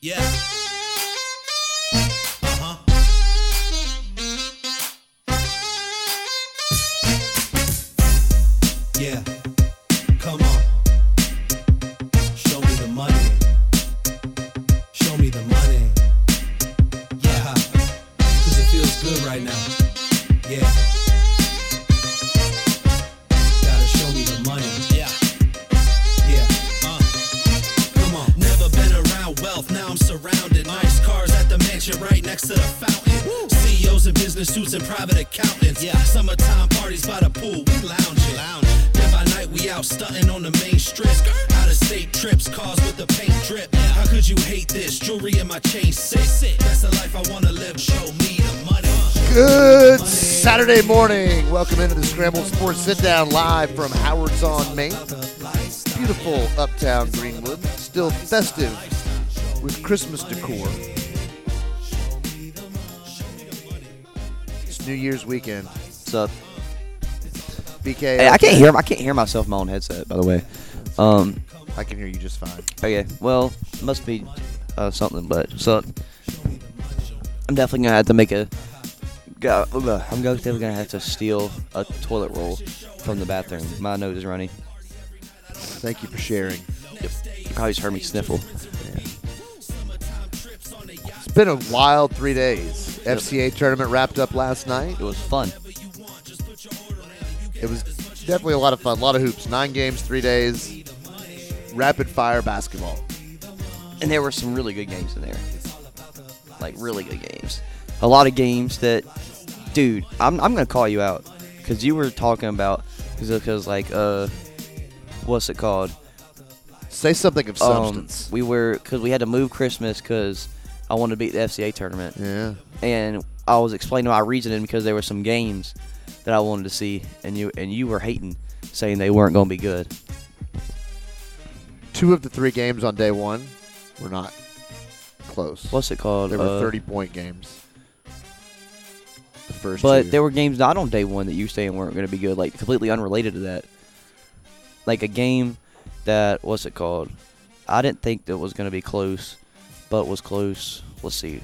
Yeah. Yeah. Come on. Show me the money. Show me the money. Yeah. 'Cause it feels good right now. Yeah. Gotta show me the money. Yeah. Yeah. Come on. Never been around wealth. Now I'm surrounded. Nice cars at the mansion right next to the fountain. Woo. CEOs and business suits and private accountants. Yeah. Summertime parties by the pool. We lounging. By night we out stunting on the main strip. Out of state trips, cars with the paint drip. How could you hate this? Jewelry in my chain six. That's the life I want to live. Show me the money. Good Saturday morning. Welcome into the Scramble Sports Sit Down live from Howard's on Main. Beautiful uptown Greenwood. Still festive with Christmas decor. It's New Year's weekend. What's up? BK, hey, I can't hear. I can't hear myself in my own headset. By the way, I can hear you just fine. Okay, well, must be something. But so, I'm definitely gonna have to make a. I'm definitely gonna have to steal a toilet roll from the bathroom. My nose is running. Thank you for sharing. Yep. You probably just heard me sniffle. Yeah. It's been a wild 3 days. Yep. FCA tournament wrapped up last night. It was fun. It was definitely a lot of fun, a lot of hoops. 9 games, 3 days, rapid-fire basketball. And there were some really good games in there. Like, really good games. A lot of games that, dude, I'm going to call you out. Because you were talking about, because like, what's it called? Say something of substance. Because we had to move Christmas because I wanted to beat the FCA tournament. Yeah. And I was explaining my reasoning because there were some games that I wanted to see, and you were hating, saying they weren't going to be good. 2 of the 3 games on day one were not close. What's it called? They were 30-point games. The first But 2. There were games not on day one that you were saying weren't going to be good, like completely unrelated to that. Like a game that, what's it called? I didn't think that was going to be close, but was close. Let's see.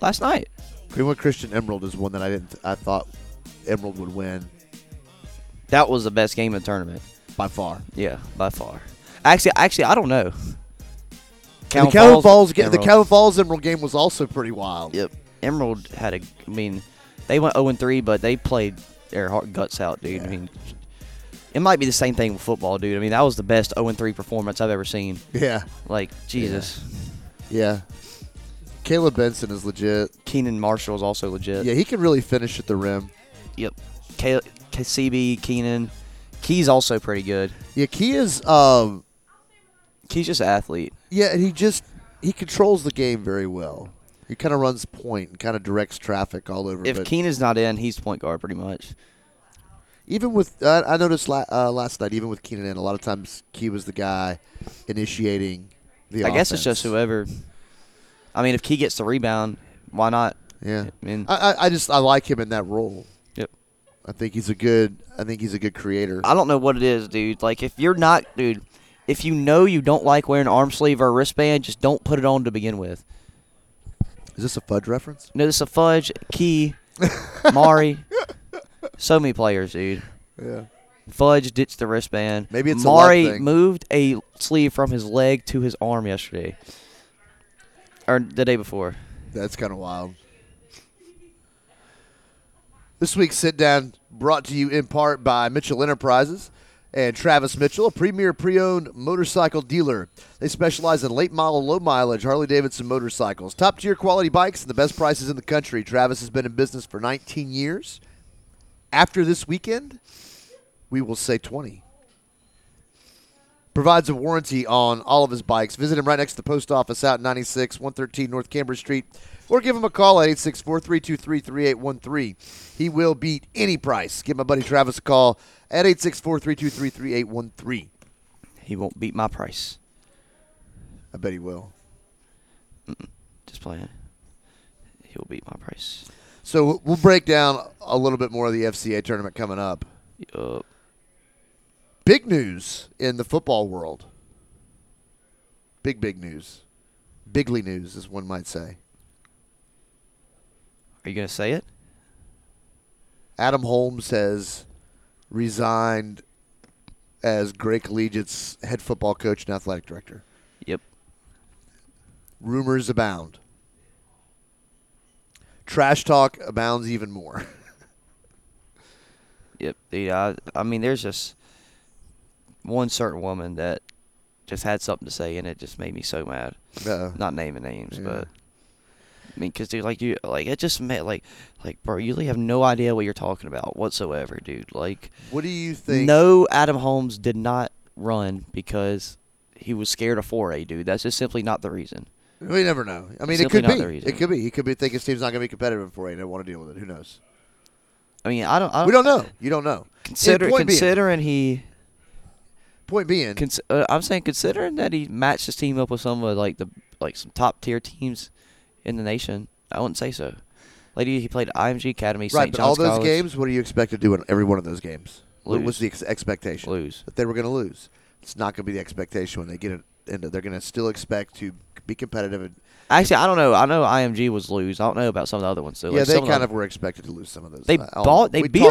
Last night. Greenwood Christian Emerald is one that I thought Emerald would win. That was the best game of the tournament. By far. Yeah, by far. Actually, I don't know. The Cowan Falls Emerald game was also pretty wild. Yep. Emerald had they went 0-3, but they played their heart guts out, dude. Yeah. I mean, it might be the same thing with football, dude. I mean, that was the best 0-3 performance I've ever seen. Yeah. Like, Jesus. Yeah. Caleb Benson is legit. Keenan Marshall is also legit. Yeah, he can really finish at the rim. Yep. CB, Keenan. Key's also pretty good. Yeah, Key is Key's just an athlete. Yeah, and he controls the game very well. He kind of runs point and kind of directs traffic all over. If Keenan's not in, he's point guard pretty much. Even with I noticed last night, even with Keenan in, a lot of times Key was the guy initiating the offense. I guess it's just whoever – I mean, if Key gets the rebound, why not? Yeah, I mean, I like him in that role. Yep, I think he's a good creator. I don't know what it is, dude. Like, if you know you don't like wearing an arm sleeve or a wristband, just don't put it on to begin with. Is this a Fudge reference? No, this is a Fudge, Key, Mari, so many players, dude. Yeah. Fudge ditched the wristband. Maybe it's Mari a thing. Moved a sleeve from his leg to his arm yesterday. Or the day before. That's kind of wild. This week's sit down brought to you in part by Mitchell Enterprises and Travis Mitchell, a premier pre-owned motorcycle dealer. They specialize in late model, low mileage Harley-Davidson motorcycles, top tier quality bikes, and the best prices in the country. Travis has been in business for 19 years. After this weekend, we will say 20. Provides a warranty on all of his bikes. Visit him right next to the post office out in 96, 113 North Cambridge Street, or give him a call at 864-323-3813. He will beat any price. Give my buddy Travis a call at 864-323-3813. He won't beat my price. I bet he will. Mm-mm, just playing. He'll beat my price. So we'll break down a little bit more of the FCA tournament coming up. Yup. Big news in the football world. Big news. Bigly news, as one might say. Are you going to say it? Adam Holmes has resigned as Gray Collegiate's head football coach and athletic director. Yep. Rumors abound. Trash talk abounds even more. Yep. Yeah, I mean, there's just one certain woman that just had something to say, and it just made me so mad. Uh-oh. Not naming names, yeah. But I mean, because dude, like you, like it just meant like bro, you really have no idea what you're talking about whatsoever, dude. Like, what do you think? No, Adam Holmes did not run because he was scared of 4A, dude. That's just simply not the reason. We never know. I mean, it could be. He could be thinking his team's not going to be competitive in 4A and don't want to deal with it. Who knows? I mean, we don't know. You don't know. Considering that he matched his team up with some of some top tier teams in the nation, I wouldn't say so. Like, he played IMG Academy, St. John's College. Right, but all those games, what do you expect to do in every one of those games? Lose. What was the expectation? Lose. That they were going to lose. It's not going to be the expectation when they get it. And they're going to still expect to be competitive. Actually, I don't know. I know IMG was lose. I don't know about some of the other ones. So, yeah, they kind of were expected to lose some of those. They beat a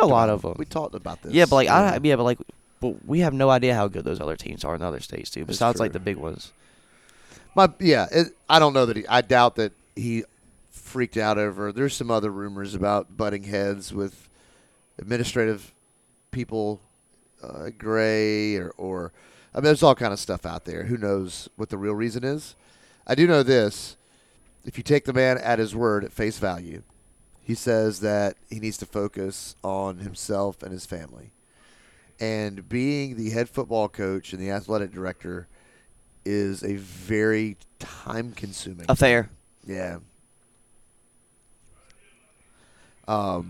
lot of them. We talked about this. Yeah, but but we have no idea how good those other teams are in other states too. Besides like the big ones. I don't know that I doubt that he freaked out over. There's some other rumors about butting heads with administrative people, Gray or. I mean, there's all kind of stuff out there. Who knows what the real reason is? I do know this. If you take the man at his word at face value, he says that he needs to focus on himself and his family. And being the head football coach and the athletic director is a very time-consuming affair. Yeah.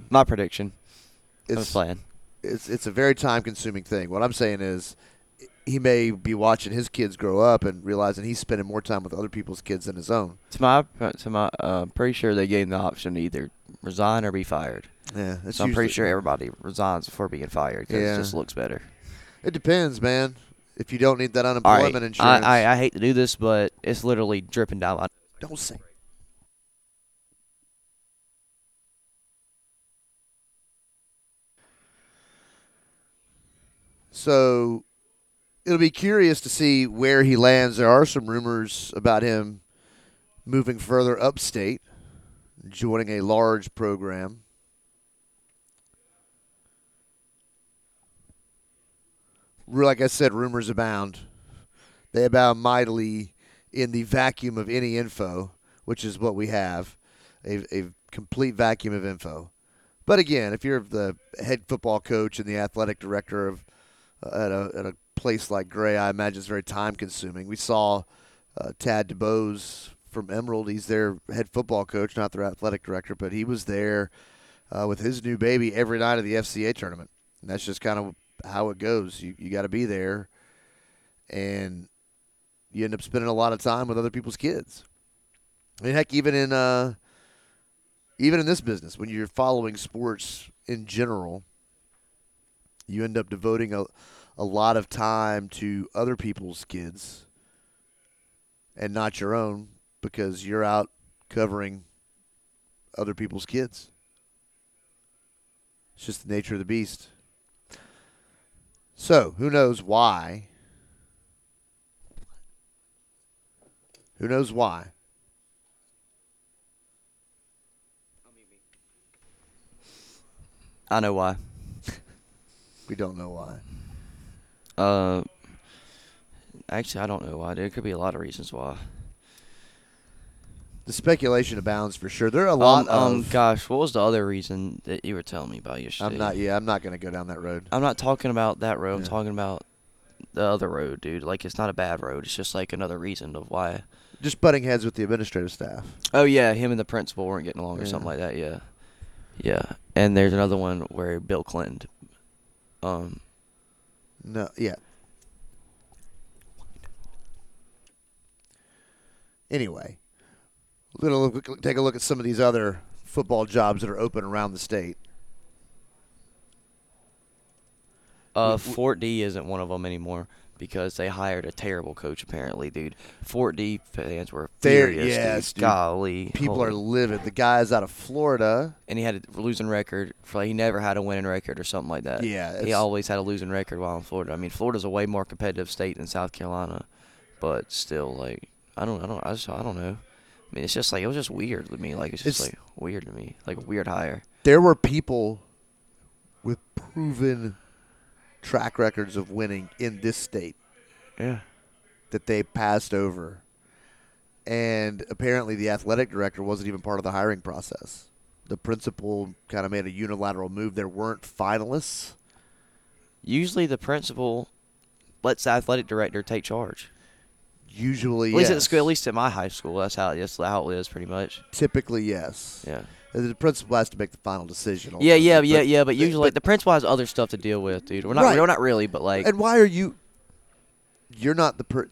My prediction. It's a very time-consuming thing. What I'm saying is, he may be watching his kids grow up and realizing he's spending more time with other people's kids than his own. I'm pretty sure they gave him the option to either resign or be fired. Yeah, so I'm pretty sure everybody resigns before being fired because it just looks better. It depends, man. If you don't need that unemployment insurance, I hate to do this, but it's literally dripping down my. Don't sing. So. It'll be curious to see where he lands. There are some rumors about him moving further upstate, joining a large program. Like I said, rumors abound. They abound mightily in the vacuum of any info, which is what we have, a complete vacuum of info. But again, if you're the head football coach and the athletic director of at a place like Gray, I imagine it's very time-consuming. We saw Tad DeBose from Emerald. He's their head football coach, not their athletic director, but he was there with his new baby every night of the FCA tournament. And that's just kind of how it goes. You got to be there, and you end up spending a lot of time with other people's kids. I mean, heck, even in this business, when you're following sports in general, you end up devoting a lot of time to other people's kids and not your own because you're out covering other people's kids. It's just the nature of the beast. So, who knows why? Who knows why? I know why. We don't know why. Actually, I don't know why. There could be a lot of reasons why. The speculation abounds for sure. There are a lot of. Gosh, what was the other reason that you were telling me about yesterday? I'm not going to go down that road. I'm not talking about that road. I'm talking about the other road, dude. Like, it's not a bad road. It's just like another reason of why. Just butting heads with the administrative staff. Oh yeah, him and the principal weren't getting along or something like that. Yeah, yeah. And there's another one where Bill Clinton. No, yeah. Anyway, take a look at some of these other football jobs that are open around the state. Fort D isn't one of them anymore, because they hired a terrible coach, apparently, dude. Fort D fans were furious. Yes, dude. Golly. People are livid. The guy's out of Florida. And he had a losing record. He never had a winning record or something like that. Yeah. He always had a losing record while in Florida. I mean, Florida's a way more competitive state than South Carolina. But still, like, I don't know. I mean, it's just like, it was just weird to me. Like, it's just weird to me. Like, a weird hire. There were people with proven track records of winning in this state. Yeah. That they passed over. And apparently the athletic director wasn't even part of the hiring process. The principal kind of made a unilateral move. There weren't finalists. Usually the principal lets the athletic director take charge. Usually, yes. At least at my high school, that's how it is pretty much. Typically, yes. Yeah. The principal has to make the final decision. Yeah. But usually, the principal has other stuff to deal with, dude. We're not really, but. And why are you? You're not the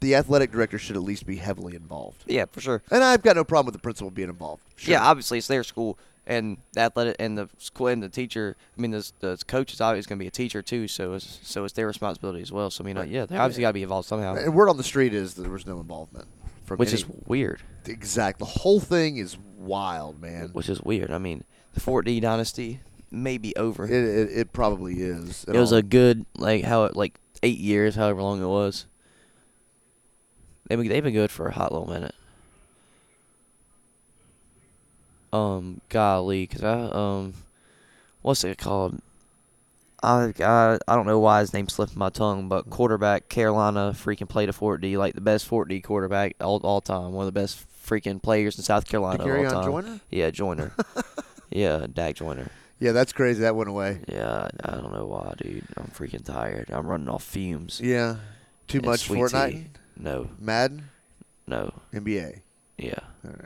The athletic director should at least be heavily involved. Yeah, for sure. And I've got no problem with the principal being involved. Sure. Yeah, obviously it's their school, and the athletic and the school and the teacher. I mean, the coach is obviously going to be a teacher too, so it's their responsibility as well. So I mean, they obviously got to be involved somehow. And word on the street is that there was no involvement. Which is weird. Exactly. The whole thing is wild, man. Which is weird. I mean, the Fort D dynasty may be over. It probably is. It was a good 8 years, however long it was. They've been good for a hot little minute. Golly, because what's it called? I don't know why his name slipped my tongue, but quarterback, Carolina, freaking played at Fort D, like the best Fort D quarterback all time, one of the best freaking players in South Carolina all time. Joyner? Yeah, Joyner. Yeah, Dak Joyner. Yeah, that's crazy. That went away. Yeah, I don't know why, dude. I'm freaking tired. I'm running off fumes. Yeah. Too much Fortnite? Tea. No. Madden? No. NBA? Yeah. All right.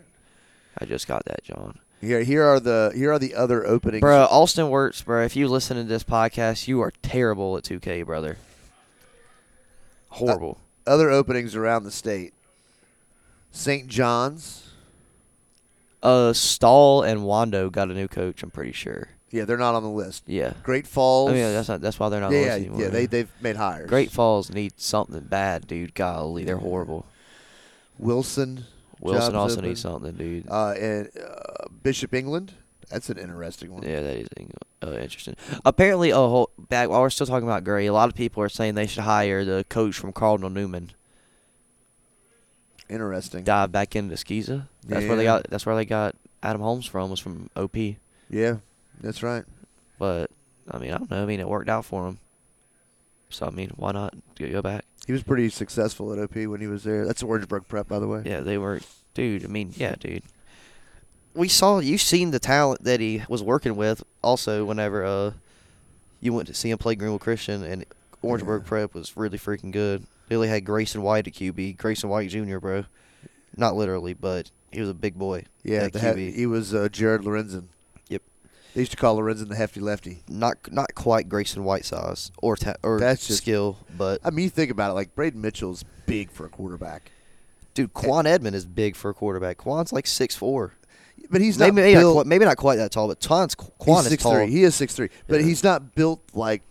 I just got that, John. Here are the other openings. Bro, Austin Wirtz, bro, if you listen to this podcast, you are terrible at 2K, brother. Horrible. Other openings around the state. St. John's. Stahl and Wando got a new coach, I'm pretty sure. Yeah, they're not on the list. Yeah. Great Falls. I mean, that's why they're not on the list anymore. Yeah, they've made hires. Great Falls needs something bad, dude. Golly, they're horrible. Wilson also needs something, dude. And Bishop England, that's an interesting one. Yeah, that is interesting. Apparently, while we're still talking about Gray, a lot of people are saying they should hire the coach from Cardinal Newman. Interesting. Dive back into SCISA. That's where they got Adam Holmes from. Was from OP. Yeah, that's right. But I mean, I don't know. I mean, it worked out for him. So I mean, why not go back? He was pretty successful at OP when he was there. That's Orangeburg Prep, by the way. Yeah, they were. Dude, I mean, yeah, dude. You've seen the talent that he was working with also whenever you went to see him play Greenwood Christian, and Orangeburg Prep was really freaking good. They really had Grayson White at QB. Grayson White Jr., bro. Not literally, but he was a big boy. Yeah, at QB. He was Jared Lorenzen. They used to call Lorenzen the hefty lefty. Not quite Grayson White size or that's just, skill, but I mean, you think about it, like Braden Mitchell's big for a quarterback. Dude, Quan Edmond is big for a quarterback. Quan's like 6'4", but he's not maybe not quite that tall. But Quan is 6'3". Tall. He is 6'3", but he's not built like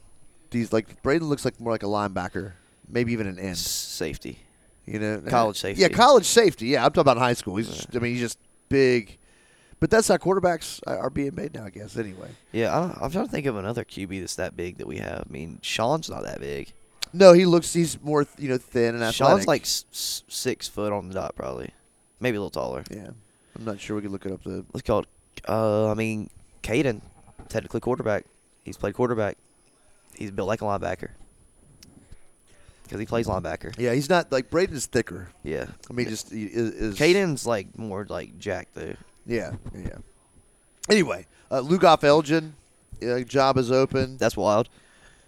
these. Like Braden looks like more like a linebacker, maybe even an end safety. You know, college safety. Yeah, college safety. Yeah, I'm talking about high school. He's just big. But that's how quarterbacks are being made now, I guess, anyway. Yeah, I'm trying to think of another QB that's that big that we have. I mean, Sean's not that big. No, he's more, thin and athletic. Sean's like 6 foot on the dot, probably. Maybe a little taller. Yeah. I'm not sure. We could look it up. Let's call it, Caden, technically quarterback. He's played quarterback. He's built like a linebacker. Because he plays linebacker. Yeah, he's not, like, Braden's thicker. Yeah. I mean, Caden's, like, more, like, Jack, though. Yeah. Anyway, Lugoff Elgin, job is open. That's wild.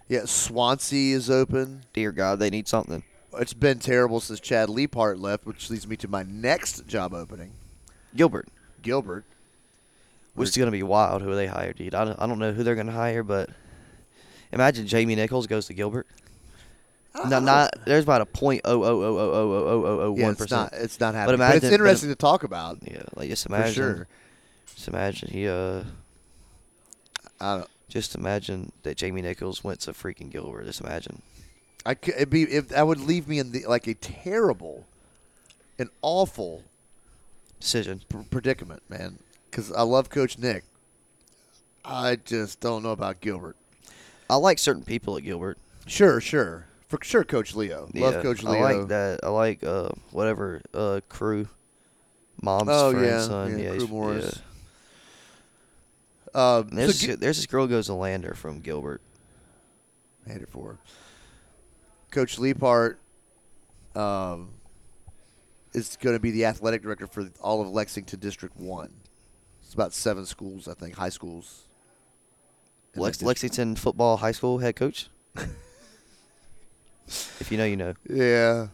Yeah, Swansea is open. Dear God, they need something. It's been terrible since Chad Leapart left, which leads me to my next job opening. Gilbert. Which is going to be wild who they hire, dude. I don't know who they're going to hire, but imagine Jamie Nichols goes to Gilbert. There's about a 0.0000001%. It's not happening. But it's interesting to talk about. Yeah, like just imagine. For sure. Just imagine he. I don't. Just imagine that Jamie Nichols went to freaking Gilbert. Just imagine. That would leave me in a terrible, an awful decision predicament, man. Because I love Coach Nick. I just don't know about Gilbert. I like certain people at Gilbert. Sure. For sure, Coach Leo. Yeah, love Coach Leo. I like that. I like crew. Mom's friend, yeah, son. Yeah, Crew Morris. Yeah. There's this girl who goes to Lander from Gilbert. Lander for her. Coach Liepart is going to be the athletic director for all of Lexington District 1. It's about 7 schools, I think, high schools. Lexington football high school head coach? If you know, you know. Yeah.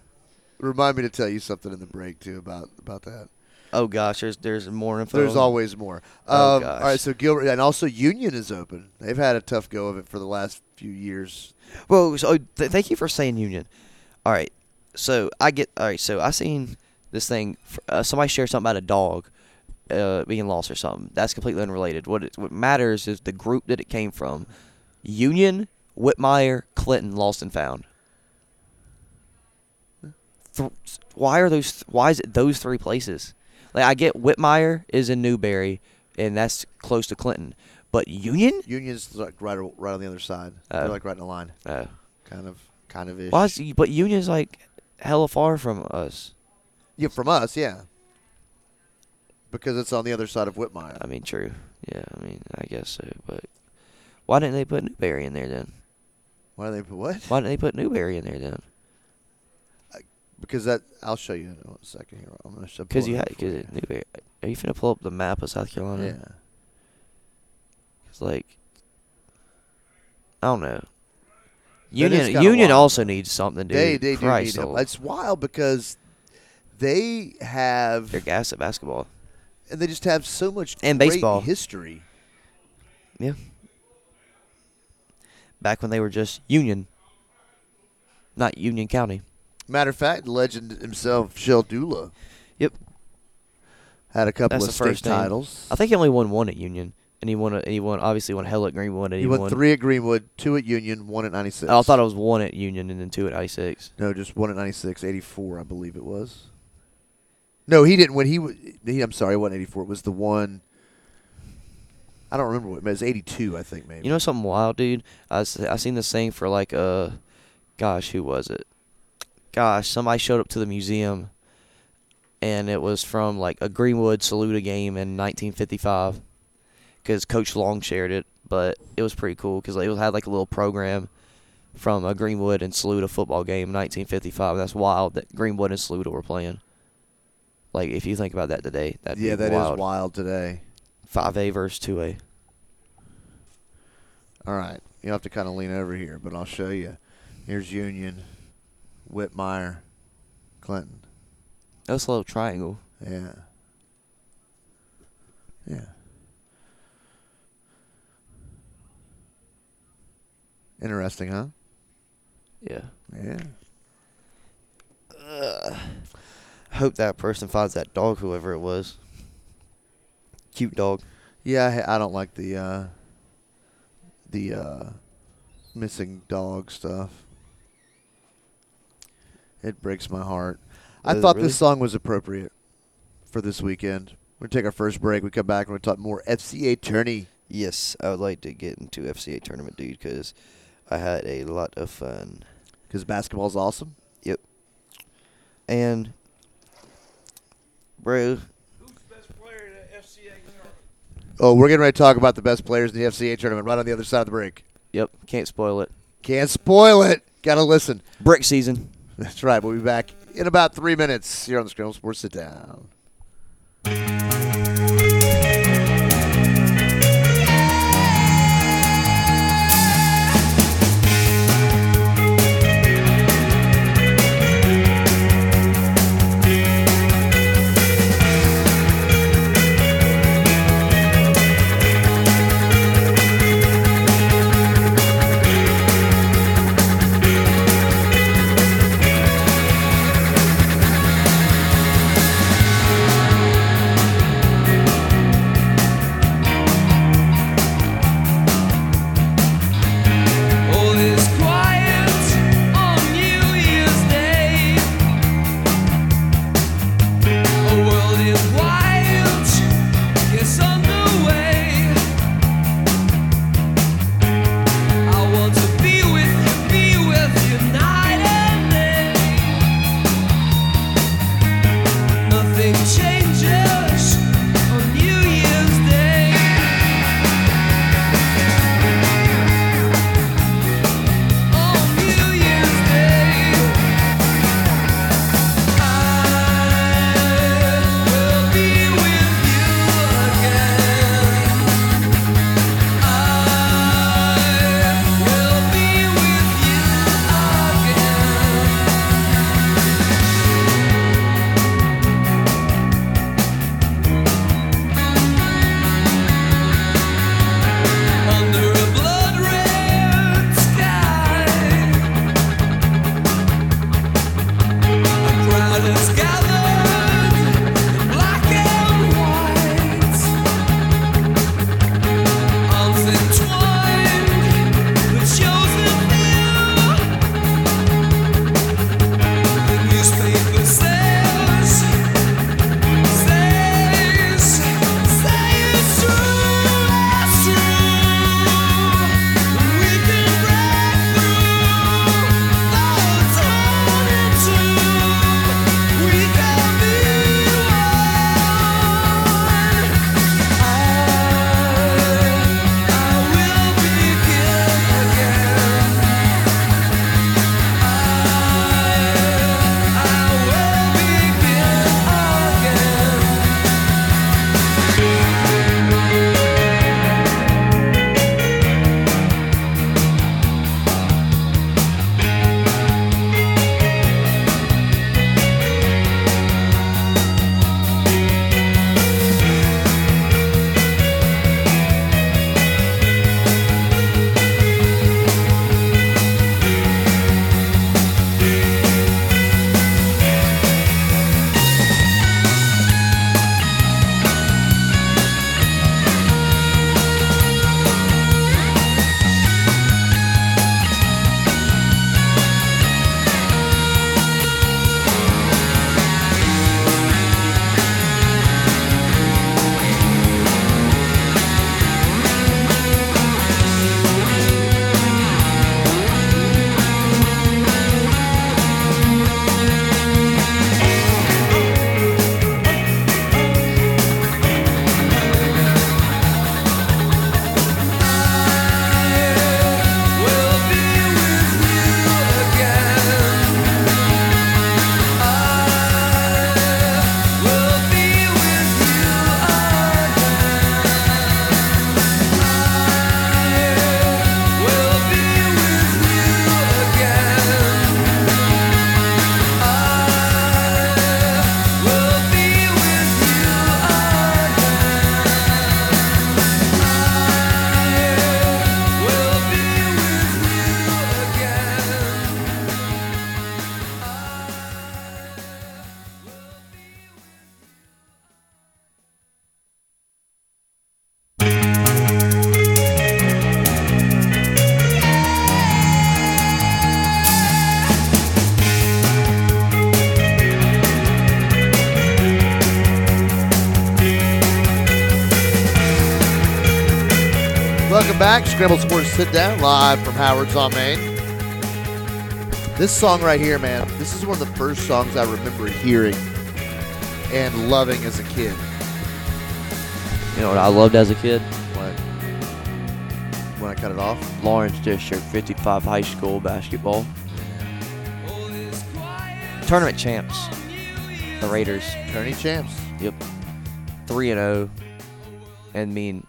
Remind me to tell you something in the break, too, about that. Oh, gosh, there's more info. There's always more. All right, so Gilbert, and also Union is open. They've had a tough go of it for the last few years. Well, so thank you for saying Union. All right, so I seen this thing. Somebody shared something about a dog being lost or something. That's completely unrelated. What matters is the group that it came from. Union, Whitmire, Clinton, lost and found. Why is it those 3 places? Like, I get Whitmire is in Newberry, and that's close to Clinton. But Union? Union's like right on the other side. They're like right in the line. Kind of ish. Well, but Union's like hella far from us. Yeah, from us, yeah. Because it's on the other side of Whitmire. I mean, true. Yeah, I mean, I guess so. But why didn't they put Newberry in there then? Why didn't they put what? Why didn't they put Newberry in there then? Because that, I'll show you in a second here. I'm gonna show. Because you had, Newberry. Are you finna pull up the map of South Carolina? Yeah. It's like, I don't know. Union also needs something, dude. They do need help. It's wild because they have. They're gassed at basketball. And they just have so much and great baseball history. Yeah. Back when they were just Union, not Union County. Matter of fact, legend himself, Shel Dula. Yep. Had a couple of state titles. I think he only won 1 at Union, and he won obviously won hell at Greenwood. And he won 3 at Greenwood, 2 at Union, 1 at 96. I thought it was 1 at Union and then 2 at 96. No, just 1 at 96, 84, I believe it was. No, he didn't win. I'm sorry, it wasn't 84. It was the one. I don't remember what it was. 82, I think maybe. You know something wild, dude? I seen this thing for who was it? Gosh, somebody showed up to the museum, and it was from a Greenwood Saluda game in 1955 because Coach Long shared it, but it was pretty cool because it had a little program from a Greenwood and Saluda football game in 1955, and that's wild that Greenwood and Saluda were playing. Like, if you think about that today, that'd be wild. Yeah, that is wild today. 5A versus 2A. All right. You'll have to kind of lean over here, but I'll show you. Here's Union. Whitmire, Clinton. That's a little triangle. Yeah. Yeah. Interesting, huh? Yeah. Yeah. Hope that person finds that dog, whoever it was. Cute dog. Yeah, I don't like the missing dog stuff. It breaks my heart. I thought this song was appropriate for this weekend. We're going to take our first break. We come back and we're going to talk more FCA tourney. Yes, I would like to get into FCA tournament, dude, because I had a lot of fun. Because basketball's awesome? Yep. And, bro. Who's the best player in the FCA tournament? Oh, we're getting ready to talk about the best players in the FCA tournament right on the other side of the break. Yep, can't spoil it. Can't spoil it. Got to listen. Brick season. That's right. We'll be back in about 3 minutes here on the Scramble Sports Sit Down. Welcome back. Scramble Sports Sit Down, live from Howard's-on-Main. This song right here, man, this is one of the first songs I remember hearing and loving as a kid. You know what I loved as a kid? When I cut it off? Laurens District 55 high school basketball. Tournament champs. The Raiders. Tourney champs. Yep. 3-0. And mean.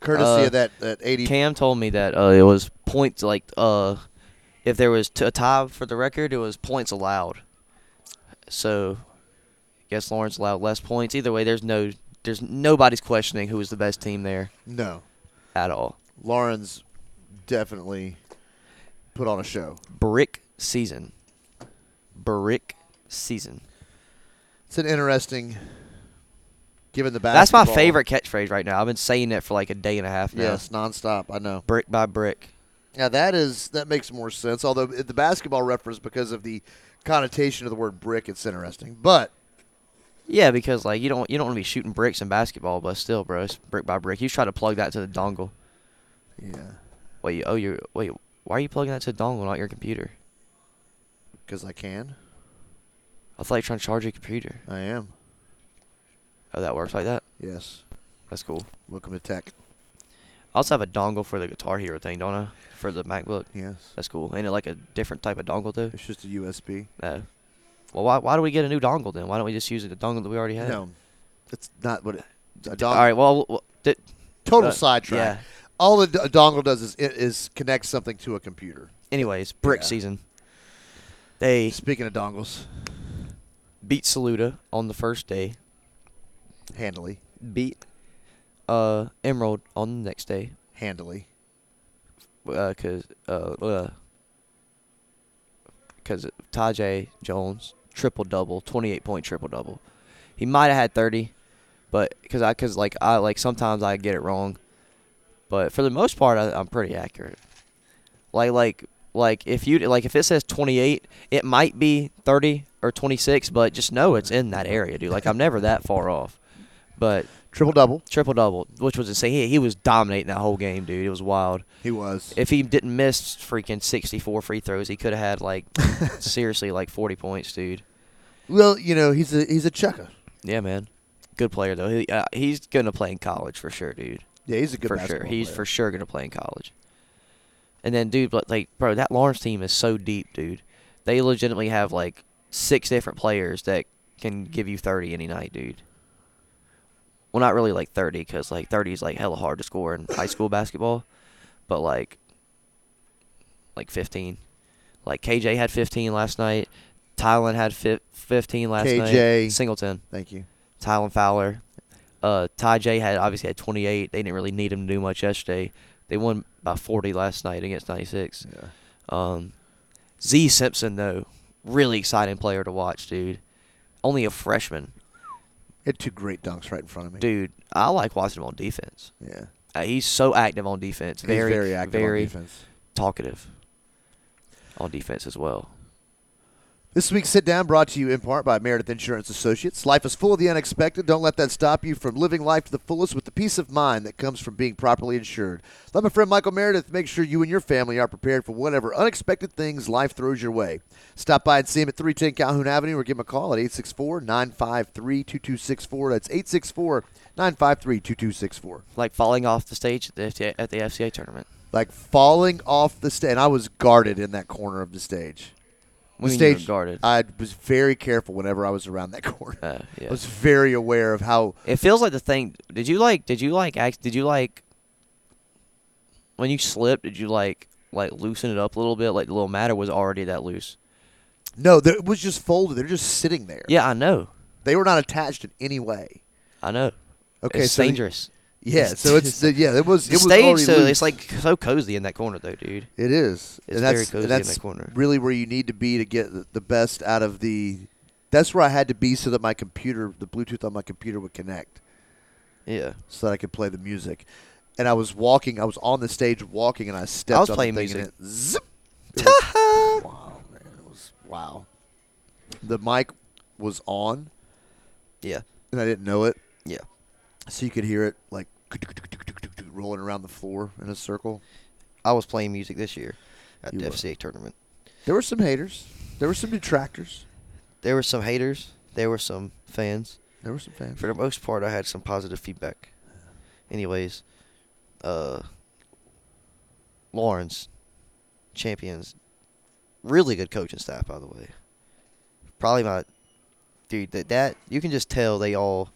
Courtesy of that 80. Cam told me that it was points, like, if there was a tie for the record, it was points allowed. So, I guess Laurens allowed less points. Either way, there's nobody's questioning who was the best team there. No. At all. Laurens definitely put on a show. Brick season. Brick season. It's an interesting. Given the basketball. That's my favorite catchphrase right now. I've been saying it for like a day and a half now. Yes, nonstop. I know. Brick by brick. Yeah, that makes more sense. Although the basketball reference, because of the connotation of the word brick, it's interesting. But yeah, because like you don't want to be shooting bricks in basketball, but still, bro, it's brick by brick. You try to plug that to the dongle. Yeah. Wait. Why are you plugging that to the dongle, not your computer? Because I can. I thought you were trying to charge your computer. I am. Oh, that works like that? Yes. That's cool. Welcome to tech. I also have a dongle for the Guitar Hero thing, don't I? For the MacBook? Yes. That's cool. Ain't it like a different type of dongle, though? It's just a USB. No. Well, why do we get a new dongle, then? Why don't we just use the dongle that we already have? No. That's not what a dongle. All right, well. Total sidetrack. Yeah. All a dongle does is connect something to a computer. Anyways, brick season. They Speaking of dongles. Beat Saluda on the first day. Handily. Beat Emerald on the next day. Handily. Because Tajay Jones, triple-double, 28-point triple-double. He might have had 30, but because sometimes I get it wrong. But for the most part, I'm pretty accurate. Like if it says 28, it might be 30 or 26, but just know it's in that area, dude. Like I'm never that far off. But triple double, which was insane. He was dominating that whole game, dude. It was wild. He was. If he didn't miss freaking 64 free throws, he could have had like seriously like 40 points, dude. Well, you know he's a chucker. Yeah, man. Good player though. He's gonna play in college for sure, dude. Yeah, he's a good basketball player. He's for sure gonna play in college. And then, dude, like, bro, that Laurens team is so deep, dude. They legitimately have like 6 different players that can give you 30 any night, dude. Well, not really like 30 because, like, 30 is, like, hella hard to score in high school basketball. But, like 15. Like, KJ had 15 last night. Tylan had 15 last night. KJ. Singleton. Thank you. Tylan Fowler. Tajay obviously had 28. They didn't really need him to do much yesterday. They won by 40 last night against 96. Yeah. Z Simpson, though, really exciting player to watch, dude. Only a freshman. He had 2 great dunks right in front of me. Dude, I like watching him on defense. Yeah. He's so active on defense. Very active on defense. Talkative on defense as well. This week's Sit Down brought to you in part by Meredith Insurance Associates. Life is full of the unexpected. Don't let that stop you from living life to the fullest with the peace of mind that comes from being properly insured. Let my friend Michael Meredith make sure you and your family are prepared for whatever unexpected things life throws your way. Stop by and see him at 310 Calhoun Avenue or give him a call at 864-953-2264. That's 864-953-2264. Like falling off the stage at the FCA tournament. Like falling off the stage. And I was guarded in that corner of the stage. The stage, I was very careful whenever I was around that corner. Yeah. I was very aware of how it feels like the thing. Did you when you slipped? Did you like loosen it up a little bit? Like the little mat was already that loose. No, it was just folded. They're just sitting there. Yeah, I know. They were not attached in any way. I know. Okay, it's so dangerous. It was already loose. It's like so cozy in that corner though, dude. It is. It's very cozy in that corner. Really where you need to be to get the best out of that's where I had to be so that the Bluetooth on my computer would connect. Yeah. So that I could play the music. And I was on the stage walking and I stepped on the thing music. And zip. It was, wow, man. It was wow. The mic was on. Yeah. And I didn't know it. Yeah. So you could hear it like rolling around the floor in a circle. I was playing music this year at the FCA tournament. There were some haters. There were some detractors. There were some haters. There were some fans. There were some fans. For the most part, I had some positive feedback. Anyways, Laurens, champions, really good coaching staff, by the way. Probably my dude. That you can just tell they all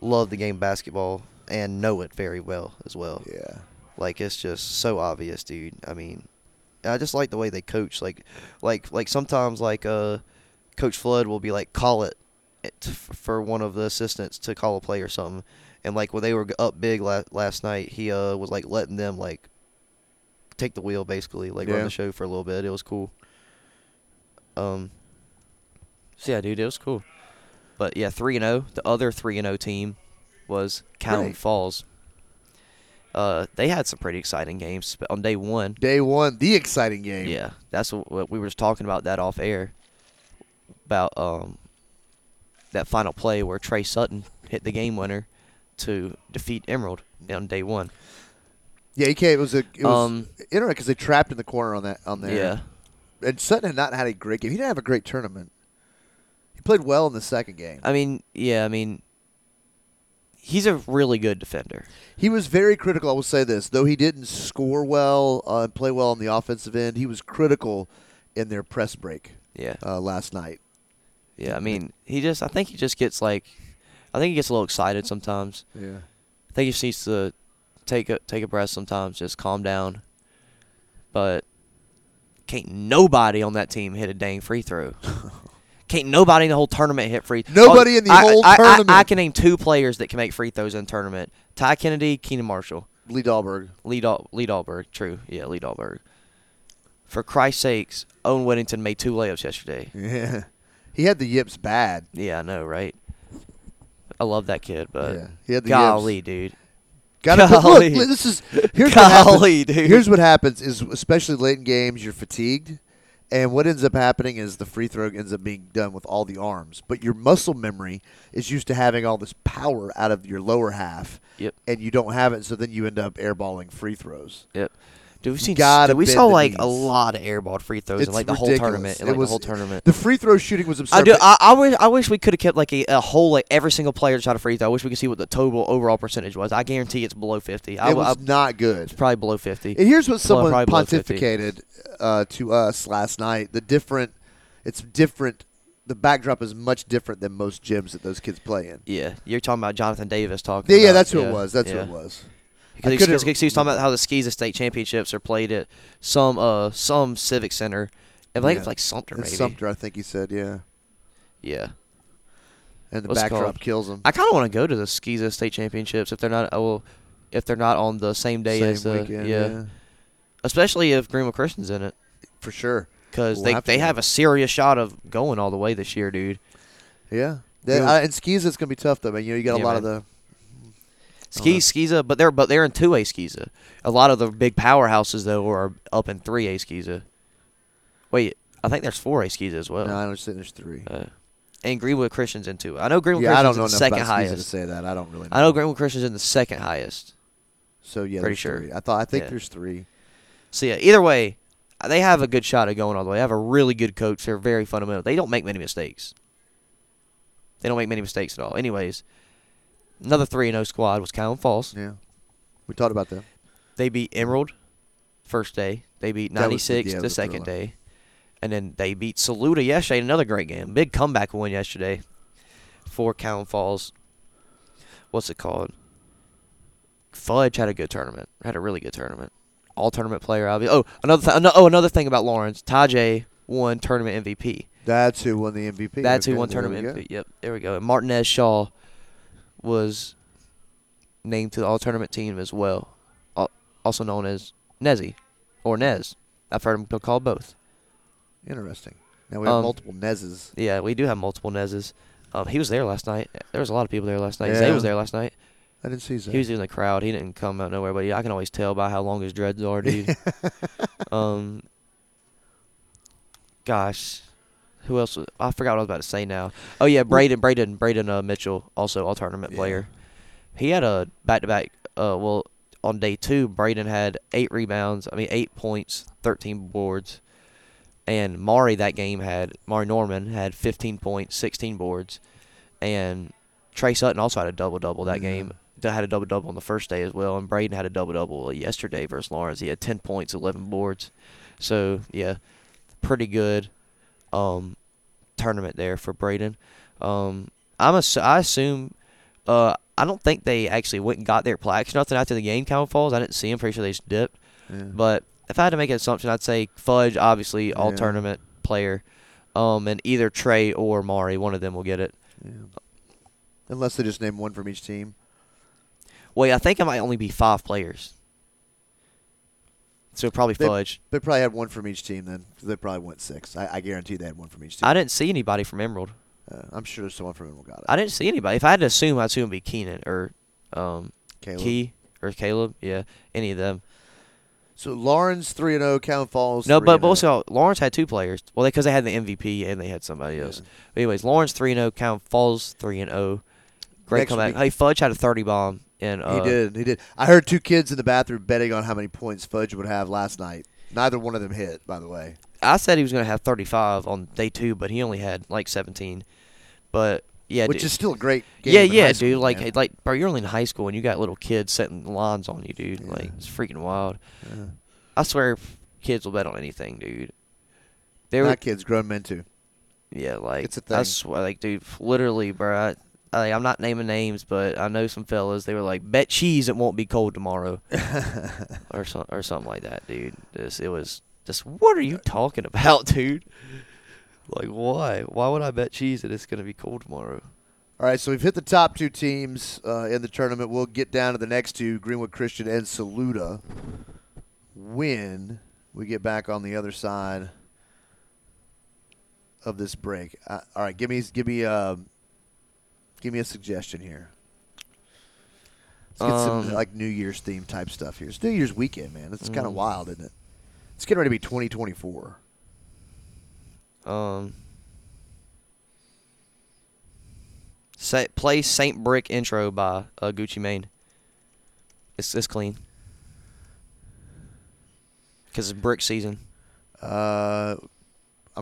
love the game of basketball and know it very well as well. Yeah, like it's just so obvious, dude. I mean, I just like the way they coach. Like sometimes Coach Flood will be like, call it for one of the assistants to call a play or something. And, like, when they were up big last night, he was, like, letting them, like, take the wheel, basically. Like, run the show for a little bit. It was cool. So, yeah, dude, it was cool. But, yeah, 3-0. The other 3-0 team was Cowan Falls. They had some pretty exciting games on day one. Day one, the exciting game. Yeah, that's what we were just talking about that off air, about that final play where Trey Sutton hit the game winner to defeat Emerald on day one. Yeah, it was interesting because they trapped in the corner on there. Yeah, and Sutton had not had a great game. He didn't have a great tournament. He played well in the second game. I mean, he's a really good defender. He was very critical. I will say this, though he didn't score well and play well on the offensive end. He was critical in their press break. Yeah, last night. Yeah, I mean, I think he gets a little excited sometimes. Yeah. I think he just needs to take a breath sometimes, just calm down. But can't nobody on that team hit a dang free throw. Can't nobody in the whole tournament hit free throws. Nobody in the whole tournament. I can name two players that can make free throws in the tournament. Ty Kennedy, Keenan Marshall. Lee Dahlberg. Lee Dahlberg, true. Yeah, Lee Dahlberg. For Christ's sakes, Owen Whittington made two layups yesterday. Yeah. He had the yips bad. Yeah, I know, right? I love that kid, but golly, dude. Golly. Look, here's what happens is, especially late in games, you're fatigued, and what ends up happening is the free throw ends up being done with all the arms, but your muscle memory is used to having all this power out of your lower half, and you don't have it, so then you end up airballing free throws. Yep. Dude, we saw like a lot of airballed free throws in like the whole tournament. The whole tournament. The free throw shooting was absurd. I wish we could have kept like a whole, like every single player shot a free throw. I wish we could see what the total overall percentage was. I guarantee it's below 50. It was not good. It's probably below 50. And here's what someone pontificated to us last night. The backdrop is much different than most gyms that those kids play in. Yeah, you're talking about Jonathan Davis talking. Yeah, that's who it was. That's who it was. Because he was talking about how the SCISA state championships are played at some civic center. I think it's like Sumter, maybe. It's Sumter, I think he said, yeah. Yeah. And the backdrop kills him. I kind of want to go to the SCISA state championships if they're not on the same day as the weekend, yeah. Especially if Greenwood Christian's in it. For sure. Because they have a serious shot of going all the way this year, dude. Yeah. And SCISA is going to be tough though. Man, you got a lot of the SCISA, but they're in 2A SCISA. A lot of the big powerhouses though are up in 3A SCISA. Wait, I think there's 4A SCISA as well. No, I understand there's 3. And Greenwood Christian's in 2. I know Greenwood Christian's in the second highest. To say that, I don't really know. I know Greenwood Christian's in the second highest. So yeah, pretty sure. 3. I think there's 3. So yeah, either way, they have a good shot at going all the way. They have a really good coach. They're very fundamental. They don't make many mistakes. They don't make many mistakes at all. Anyways. Another 3-0 squad was Cowan Falls. Yeah. We talked about that. They beat Emerald first day. They beat 96 the second day. And then they beat Saluda yesterday. Another great game. Big comeback win yesterday for Cowan Falls. What's it called? Fudge had a good tournament. Had a really good tournament. All-tournament player, obviously. Another thing about Laurens. Tajay won tournament MVP. That's who won the MVP. That's who won tournament MVP. Yep. There we go. And Martinez Shaw was named to the all-tournament team as well, also known as Nezzy or Nez. I've heard him called both. Interesting. Now we have multiple Nezes. Yeah, we do have multiple Nezes. He was there last night. There was a lot of people there last night. Yeah. Zay was there last night. I didn't see Zay. He was in the crowd. He didn't come out of nowhere, but I can always tell by how long his dreads are, dude. Gosh. Who else? I forgot what I was about to say now. Oh, yeah, Braden Mitchell, also all-tournament player. He had a back-to-back on day two, Braden had 8 points, 13 boards. And Mari that game had, Mari Norman had 15 points, 16 boards. And Trey Sutton also had a double-double that game. Had a double-double on the first day as well. And Braden had a double-double yesterday versus Laurens. He had 10 points, 11 boards. So, yeah, pretty good tournament there for Braden. I assume I don't think they actually went and got their plaques or nothing after the game, Cowan Falls. I didn't see them. Pretty sure they just dipped. Yeah. But if I had to make an assumption, I'd say Fudge, obviously, all-tournament player. And either Trey or Mari, one of them will get it. Yeah. Unless they just name one from each team. Wait, I think it might only be 5 players. So probably Fudge. They probably had one from each team then. They probably went 6. I guarantee they had one from each team. I didn't see anybody from Emerald. I'm sure someone from Emerald got it. I didn't see anybody. If I had to assume, I'd assume it would be Keenan or Caleb. Key or Caleb. Yeah, any of them. So Laurens 3-0, Cowan Falls 3-0. No, but also Laurens had 2 players. Well, because they had the MVP and they had somebody else. But anyways, Laurens 3-0, Cowan Falls 3-0. Great next comeback. Week. Hey, Fudge had a 30-bomb. He did. I heard 2 kids in the bathroom betting on how many points Fudge would have last night. Neither one of them hit, by the way. I said he was going to have 35 on day 2, but he only had like 17. But yeah, which is still a great game. Yeah, dude. School, like, bro, you're only in high school and you got little kids setting lines on you, dude. Yeah. Like, it's freaking wild. Yeah. I swear, kids will bet on anything, dude. Not kids, grown men too. Yeah, like it's a thing. I swear, like, dude, literally, bro. I'm not naming names, but I know some fellas. They were like, "Bet cheese it won't be cold tomorrow," or something like that, dude. It was just, what are you talking about, dude? Like, why? Why would I bet cheese that it's going to be cold tomorrow? All right, so we've hit the top 2 teams in the tournament. We'll get down to the next 2, Greenwood Christian and Saluda, when we get back on the other side of this break. All right, give me a suggestion here. Let's get some like New Year's theme type stuff here. It's New Year's weekend, man. It's kind of wild, isn't it? It's getting ready to be 2024. Play Saint Brick Intro by Gucci Mane. It's clean. Because it's brick season. I'm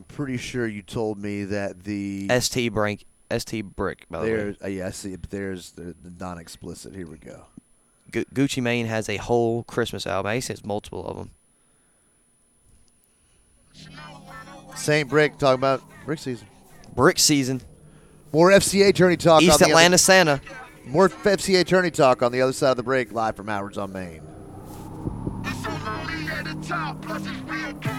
pretty sure you told me that the ST Brick, by the way. Yeah, I see it, but there's the non-explicit. Here we go. Gucci Mane has a whole Christmas album. I think it's multiple of them. Saint Brick, talking about brick season. Brick season. More FCA tourney talk. East Atlanta Santa. More FCA tourney talk on the other side of the break, live from Howard's on Main. It's so lonely at the top, plus it's real good.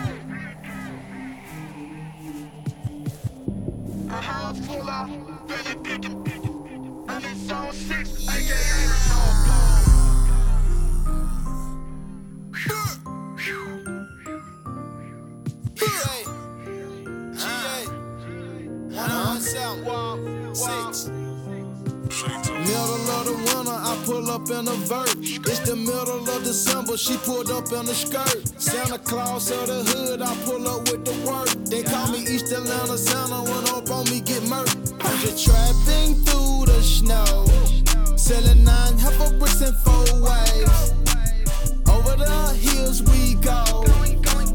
My heart's full out, really picking. I'm in zone 6, aka middle of the winter, I pull up in a vert. It's the middle of December, she pulled up in a skirt. Santa Claus of the hood, I pull up with the work. They call me East Atlanta Santa, went up on me, get murked. I'm just trapping through the snow, selling 9 heifer bricks and 4 waves. Over the hills we go,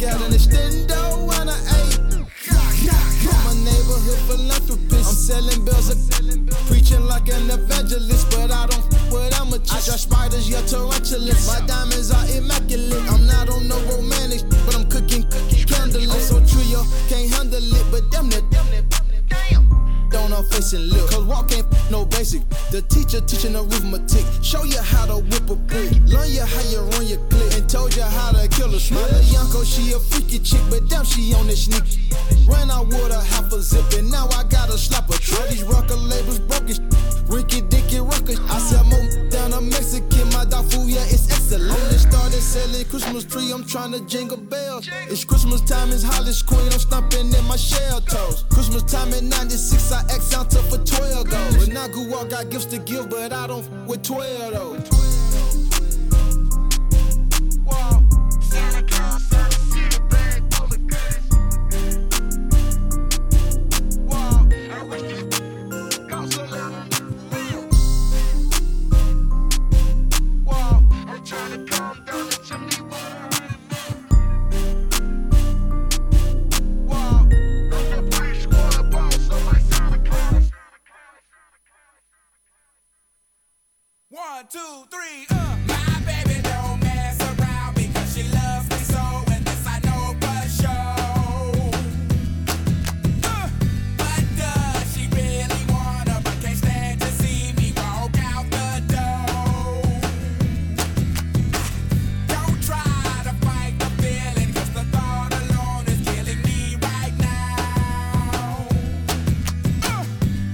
got an extendo and an 8. I'm a neighborhood philanthropist. I'm selling bells, preaching like an evangelist, but I don't f with amateurs. I draw spiders, your tarantulas. My diamonds are immaculate. I'm not on no romantic, but I'm cooking candlelit. I'm so trio, can't handle it, but damn. Don't I'm facing lip, cause walk ain't no basic. The teacher teaching arithmetic, show you how to whip a brick, learn you how you run your clip, and told you how to kill a snake. My Yanko, she a freaky chick, but damn she on that sneaky. Ran out with a half a zip, and now I gotta slap a trip. These rocker labels broke as Ricky Dicky rocker. I sell more down a Mexican, my dog food, yeah, it's excellent. Only started selling Christmas tree, I'm trying to jingle bells. It's Christmas time, it's Holly Queen, I'm stomping in my shell toes. Christmas time in 96, I X out for 12 though. When I grew up, got gifts to give, but I don't f with 12 though. Wow. Santa Claus, Santa City, bag full of goods. Wow. I wish this cost a lot. Wow. I'm trying to 3. My baby don't mess around because she loves me so, and this I know for sure. But does she really wanna, but can't stand to see me walk out the door. Don't try to fight the feeling, cause the thought alone is killing me right now.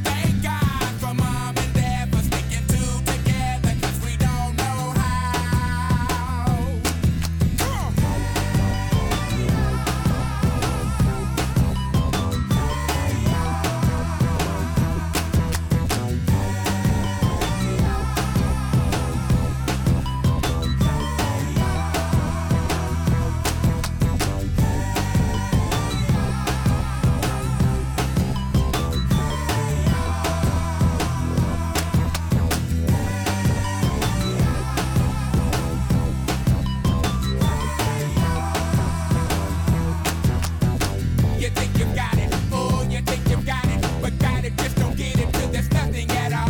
Thank God for Mom and Dad for sticking two together, cause we don't know how. You think you've got it, oh, you think you've got it, but got it, just don't get it, till there's nothing at all.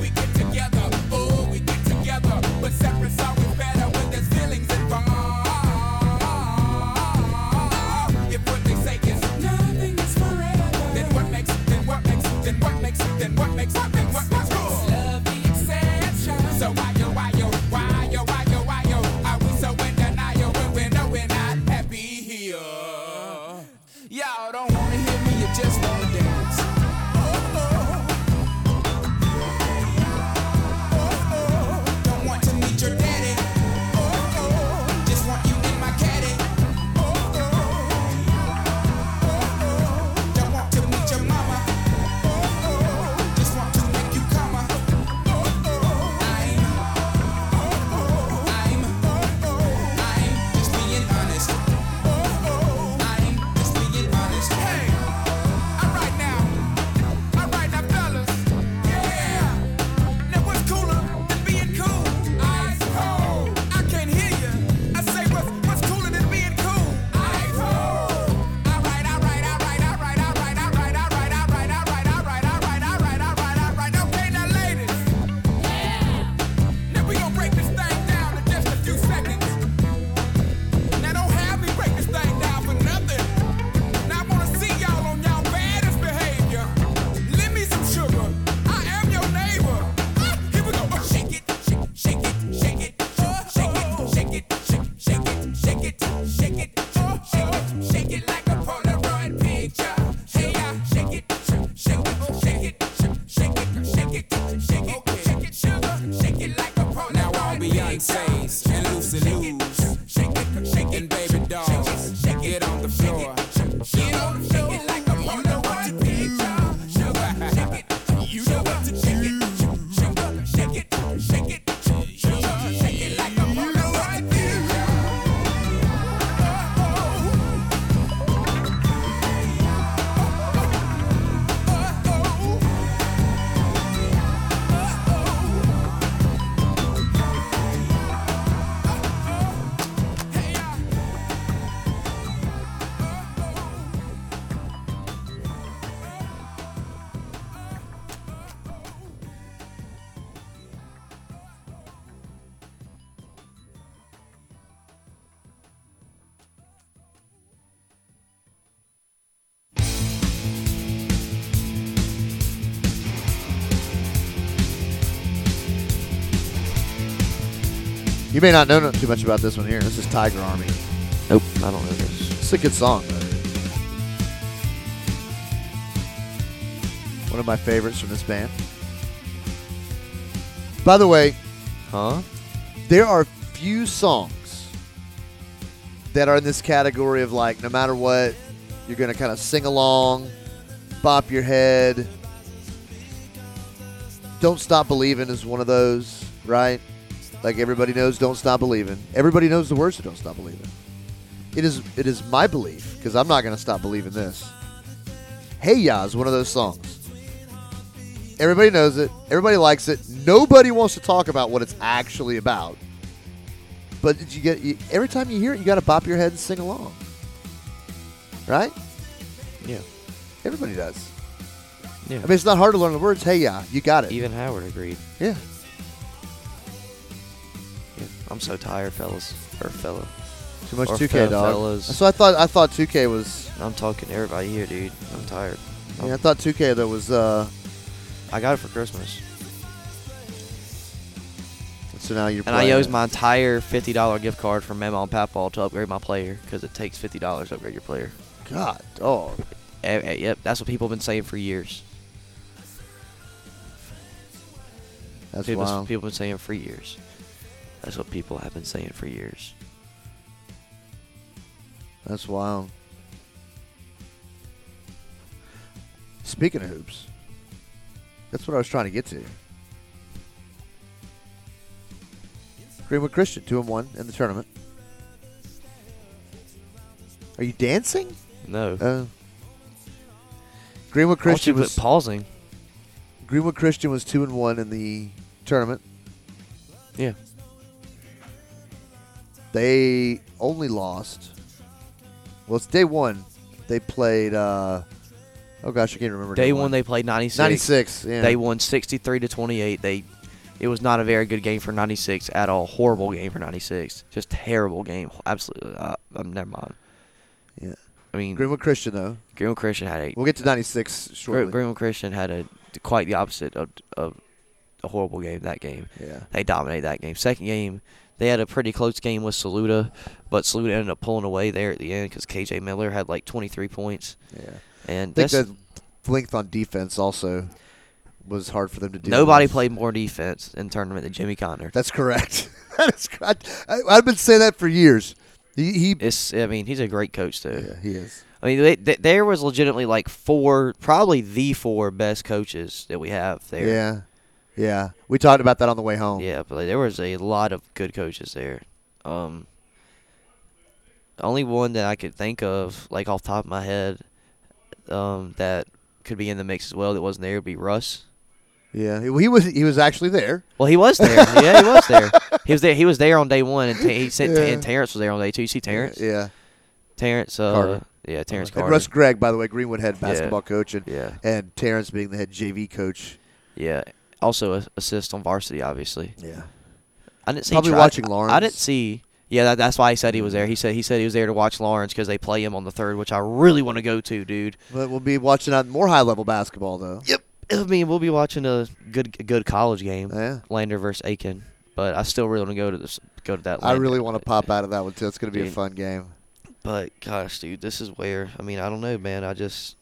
We get together, oh, we get together, but separate's always better when there's feelings involved. If what they say is nothing is forever, then what makes, then what makes, then what makes, then what makes, then what makes, what makes cool? Love the exception. So why yo, why yo, are we so in denial when we know we're not happy here? Y'all don't wanna hear me, you just wanna dance. Don't want to meet your daddy. Just want you in my caddy. Don't want to meet your mama. Just want to make you come. I'm just being honest. I'm just being honest. Hey, alright now, fellas. Yeah, now what's cooler than being cool? Ice cold. I can't hear you. I say what's cooler than being cool? Ice cold. Alright. Okay, now ladies. Now we gonna break this thing down in just a few seconds. Now don't have me break this thing down for nothing. Now I wanna see y'all on y'all baddest behavior. Lend me some sugar. I am your neighbor. Ah, here we go. Oh, shake it, shake it, shake it, shake it, shake it, shake it, shake it, shake it, shake it like a Polaroid picture. Hey, I shake it, shake it, shake it, shake it, shake it, shake it, shake it, sugar, shake it like a Polaroid. Now all Beyonce's and Lucy Lou's and baby dolls, get on the floor. Get on the floor. Shake it like a Polaroid picture. Sugar, shake it. You know what to shake it. Sugar, shake it, shake it. Sugar, shake it like a Polaroid picture. You may not know too much about this one here. This is Tiger Army. Nope, I don't know this. It's a good song, though. One of my favorites from this band. By the way, there are few songs that are in this category of, like, no matter what, you're going to kind of sing along, bop your head. Don't Stop Believin' is one of those, right? Like everybody knows Don't Stop Believin'. Everybody knows the words to Don't Stop Believin'. It is my belief, because I'm not going to stop believing this. Hey Ya is one of those songs. Everybody knows it. Everybody likes it. Nobody wants to talk about what it's actually about. But every time you hear it, you got to bop your head and sing along. Right? Yeah. Everybody does. Yeah. I mean, it's not hard to learn the words. Hey, yeah, you got it. Even Howard agreed. Yeah. Yeah. I'm so tired, fellas. Or fellow. Too much or 2K, dog. Fellas. So I thought 2K was... I'm talking to everybody here, dude. I'm tired. Yeah, I thought 2K, though, was... I got it for Christmas. So now you're. And I used my entire $50 gift card from Mama and Papal to upgrade my player, because it takes $50 to upgrade your player. God, dog. Yep, that's what people have been saying for years. That's wild. People have been saying for years. That's what people have been saying for years. That's wild. Speaking of hoops, that's what I was trying to get to. Greenwood Christian, 2-1 in the tournament. Are you dancing? No. Greenwood Christian was pausing. Greenwood Christian was 2-1 in the tournament. Yeah. They only lost. Well, it's day one. They played. Oh gosh, I can't remember. Day one, they played 96. 96. Yeah. They won 63-28. It was not a very good game for 96 at all. Horrible game for 96. Just terrible game. Absolutely. Never mind. Yeah. I mean, Greenwood Christian, though. Greenwood Christian had a... We'll get to 96 shortly. Greenwood Christian had a quite the opposite of a horrible game, that game. Yeah. They dominated that game. Second game, they had a pretty close game with Saluda, but Saluda ended up pulling away there at the end because KJ Miller had like 23 points. Yeah. And I think the length on defense also was hard for them to do. Nobody played more defense in tournament than Jimmy Conner. That's correct. I've been saying that for years. He's a great coach, too. Yeah, he is. I mean, there was legitimately like probably the four best coaches that we have there. Yeah. Yeah. We talked about that on the way home. Yeah, but there was a lot of good coaches there. Only one that I could think of, like off the top of my head, that could be in the mix as well that wasn't there would be Russ. Yeah, he was actually there. Well, he was there. Yeah, he was there. He was there on day one, and and Terrence was there on day two. You see Terrence? Yeah. Terrence. Carter. Yeah, Terrence Carter. And Russ Gregg, by the way, Greenwood head basketball coach, and Terrence being the head JV coach. Yeah. Also assist on varsity, obviously. Yeah. I didn't see. Probably watching Laurens. I didn't see. Yeah, that's why he said he was there. He said he was there to watch Laurens because they play him on the third, which I really want to go to, dude. But we'll be watching on more high-level basketball, though. Yep. I mean, we'll be watching a good college game, Lander versus Aiken. But I still really want to go to that. I really want to pop out of that one, too. It's going to be a fun game. But, gosh, dude, this is where – I mean, I don't know, man. I just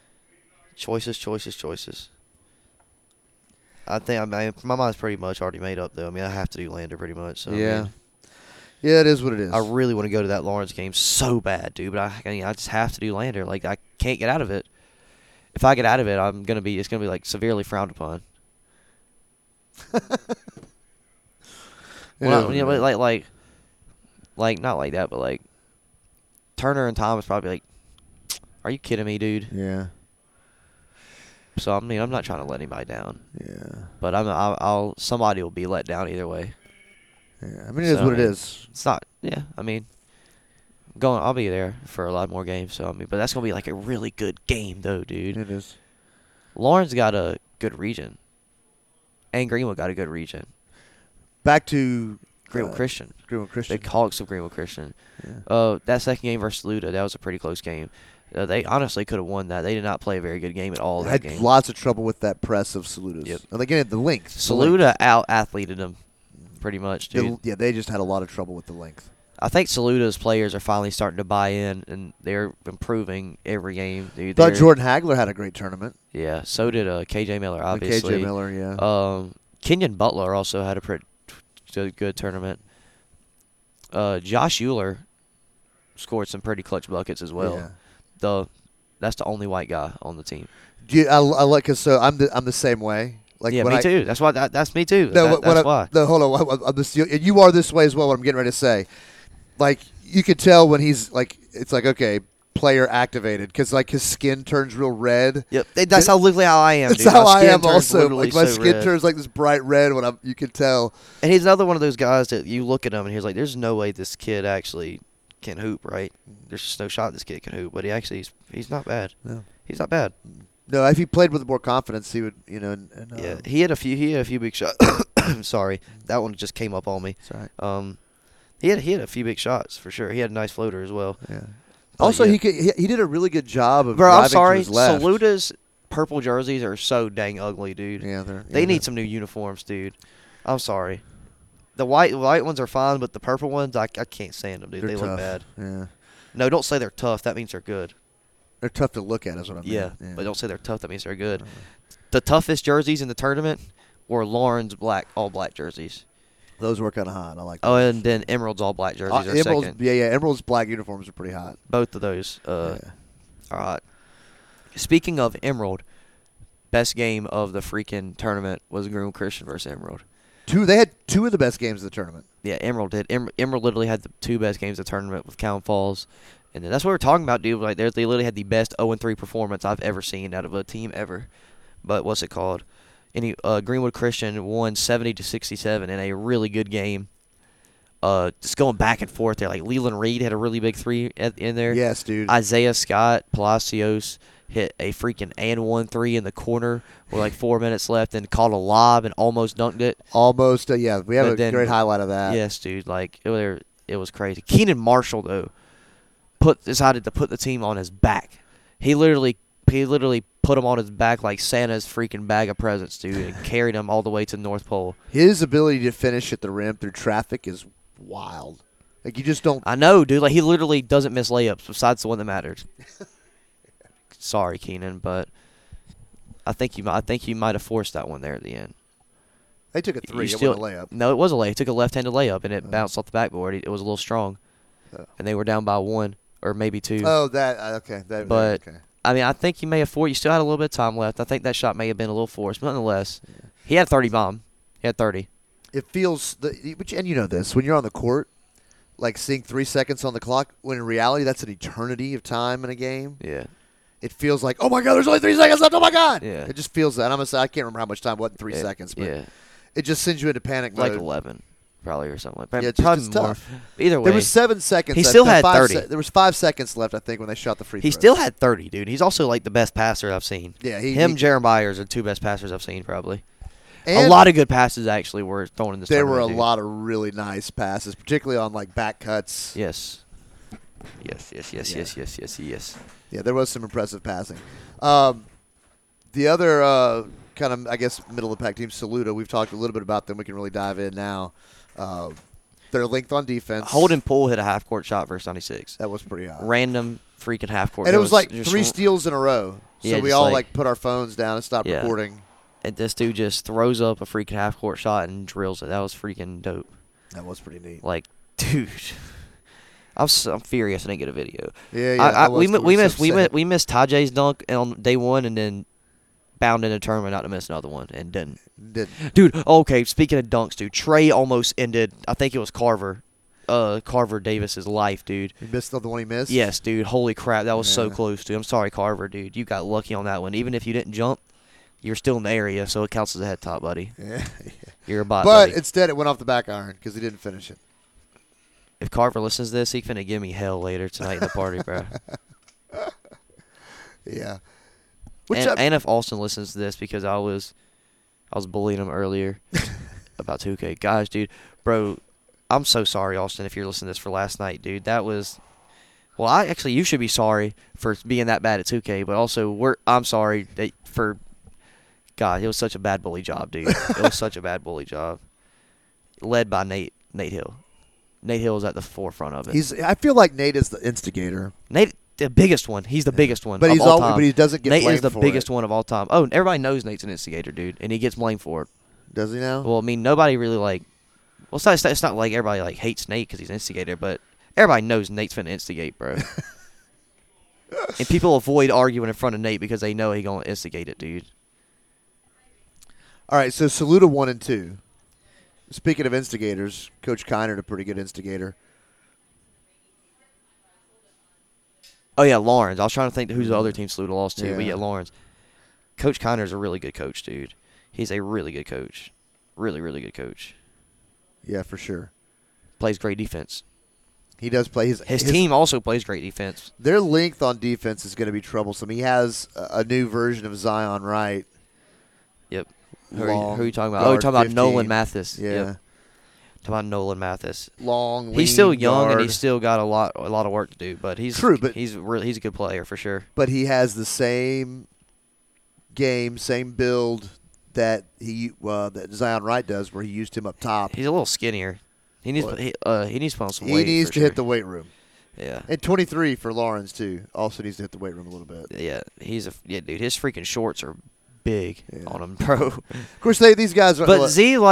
– choices. I think my mind's pretty much already made up, though. I mean, I have to do Lander pretty much. So, yeah. I mean, yeah, it is what it is. I really want to go to that Laurens game so bad, dude. But I just have to do Lander. Like, I can't get out of it. If I get out of it, it's gonna be like severely frowned upon. Well, not like that, but like Turner and Thomas probably like, are you kidding me, dude? Yeah. So I mean, I'm not trying to let anybody down. Yeah. But somebody will be let down either way. Yeah, I mean, it is what it is. It's not. Yeah, I mean, I'll be there for a lot more games. So I mean, but that's gonna be like a really good game, though, dude. It is. Laurens got a good region, and Greenwood got a good region. Back to Greenwood Christian. The Hawks of Greenwood Christian. Yeah. That second game versus Luda, that was a pretty close game. They honestly could have won that. They did not play a very good game at all. They had lots of trouble with that press of Saluda's. Yep. And they get the length. Saluda out-athleted them. Pretty much, dude. Yeah, they just had a lot of trouble with the length. I think Saluda's players are finally starting to buy in, and they're improving every game. Dude, I thought Jordan Hagler had a great tournament. Yeah, so did KJ Miller, obviously. KJ Miller, yeah. Kenyon Butler also had a pretty good tournament. Josh Euler scored some pretty clutch buckets as well. Yeah. That's the only white guy on the team. I like it. So I'm the same way. Like yeah, me too. That's why. That's me too. That's why. No, hold on. You are this way as well. What I'm getting ready to say, like you could tell when he's like, it's like okay, player activated because like his skin turns real red. Yep, that's literally how I am. That's dude. How I am also. Like my skin turns like this bright red when you can tell. And he's another one of those guys that you look at him and he's like, "There's no way this kid actually can hoop, right? There's just no shot this kid can hoop." But he actually he's not bad. No, he's not bad. No, if he played with more confidence, he would, you know. And he had a few big shots. Sorry, that one just came up on me. Sorry. He had a few big shots for sure. He had a nice floater as well. Yeah. Also, yeah. he did a really good job of driving to his left. Saluda's purple jerseys are so dang ugly, dude. Yeah, they need some new uniforms, dude. I'm sorry. The white ones are fine, but the purple ones, I can't stand them, dude. They look bad. Yeah. No, don't say they're tough. That means they're good. They're tough to look at is what I mean. Yeah, but don't say they're tough. That means they're good. Right. The toughest jerseys in the tournament were Laurens' all-black jerseys. Those were kind of hot. I like those. Oh, and then Emerald's all-black jerseys are second. Yeah, Emerald's black uniforms are pretty hot. Both of those are hot. Speaking of Emerald, best game of the freaking tournament was Greenwood Christian versus Emerald. They had two of the best games of the tournament. Yeah, Emerald did. Emerald literally had the two best games of the tournament with Cowan Falls. And then that's what we're talking about, dude. Like, they literally had the best 0-3 performance I've ever seen out of a team ever. But what's it called? Greenwood Christian won 70-67 in a really good game. Just going back and forth there. Like, Leland Reed had a really big three in there. Yes, dude. Isaiah Scott Palacios hit a freaking 1-3 in the corner with like 4 minutes left and caught a lob and almost dunked it. Almost, yeah. We have great highlight of that. Yes, dude. Like, it was crazy. Keenan Marshall, though, decided to put the team on his back. He literally put him on his back like Santa's freaking bag of presents, dude, and carried him all the way to the North Pole. His ability to finish at the rim through traffic is wild. Like, you just don't. I know, dude. Like, he literally doesn't miss layups besides the one that matters. Sorry, Keenan, but I think you might have forced that one there at the end. They took a three. It wasn't a layup. No, it was a layup. It took a left-handed layup, and it bounced off the backboard. It was a little strong. And they were down by one or maybe two. Oh, that okay. Okay. I mean, I think you may have forced. You still had a little bit of time left. I think that shot may have been a little forced, but nonetheless, he had 30 bomb. He had 30. It feels and you know this when you're on the court, like seeing 3 seconds on the clock. When in reality, that's an eternity of time in a game. Yeah. It feels like, oh my God, there's only 3 seconds left. Oh my God! Yeah. It just feels that. I can't remember how much time. What 3 seconds? But it just sends you into panic mode. Like 11, probably or something. Yeah, probably more. Tough. Either way, there was 7 seconds. He still had 30. There was 5 seconds left, I think, when they shot the free throw. He still had 30, dude. He's also like the best passer I've seen. Yeah, Jeremy Byers are two best passers I've seen probably. And a lot of good passes actually were thrown in this. There were a lot of really nice passes, particularly on like back cuts. Yes. Yeah, there was some impressive passing. The other kind of, I guess, middle-of-the-pack team, Saluda, we've talked a little bit about them. We can really dive in now. Their length on defense. Holden Poole hit a half-court shot versus 96. That was pretty hot. Random freaking half-court. And it was like three steals in a row. So yeah, we all like put our phones down and stopped recording. And this dude just throws up a freaking half-court shot and drills it. That was freaking dope. That was pretty neat. Like, dude. I'm furious I didn't get a video. Yeah. We missed Tajay's dunk on day one and then bound in a tournament not to miss another one and didn't. Dude, okay, speaking of dunks, dude, Trey almost ended, I think it was Carver Davis's life, dude. He missed the one he missed? Yes, dude. Holy crap, that was so close, dude. I'm sorry, Carver, dude. You got lucky on that one. Even if you didn't jump, you're still in the area, so it counts as a head top, buddy. Yeah. You're a bot, but buddy. Instead it went off the back iron because he didn't finish it. If Carver listens to this, he finna give me hell later tonight in the party, bro. Yeah. And if Austin listens to this, because I was bullying him earlier about 2K. Gosh, dude. Bro, I'm so sorry, Austin, if you're listening to this for last night, dude. That was – well, you should be sorry for being that bad at 2K, but also I'm sorry for – God, it was such a bad bully job, dude. It was such a bad bully job. Led by Nate Hill. Nate Hill is at the forefront of it. I feel like Nate is the instigator. Nate, the biggest one. He's the biggest one of all time. But he doesn't get blamed for it. Nate is the biggest one of all time. Oh, everybody knows Nate's an instigator, dude, and he gets blamed for it. Does he now? Well, I mean, nobody really like – well, it's not like everybody like hates Nate because he's an instigator, but everybody knows Nate's finna instigate, bro. And people avoid arguing in front of Nate because they know he's going to instigate it, dude. All right, so Saluda 1 and 2. Speaking of instigators, Coach Kiner, a pretty good instigator. Oh, yeah, Laurens. I was trying to think who's the other team Saluda lost to, but yeah, Laurens. Coach Kiner is a really good coach, dude. He's a really good coach. Really, really good coach. Yeah, for sure. Plays great defense. He does play. His team also plays great defense. Their length on defense is going to be troublesome. He has a new version of Zion Wright. Yep. Who are you talking about? Oh, you're talking about Nolan Mathis. Yeah. Yep. Talking about Nolan Mathis. Long, lean, he's still young guard. And he's still got a lot of work to do. But he's true. But he's a good player for sure. But he has the same game, same build that Zion Wright does, where he used him up top. He's a little skinnier. He needs to put on some weight. He needs to hit the weight room. Yeah. And 23 for Laurens, too. Also needs to hit the weight room a little bit. Yeah. Dude, his freaking shorts are big on him, bro. Of course, these guys are. But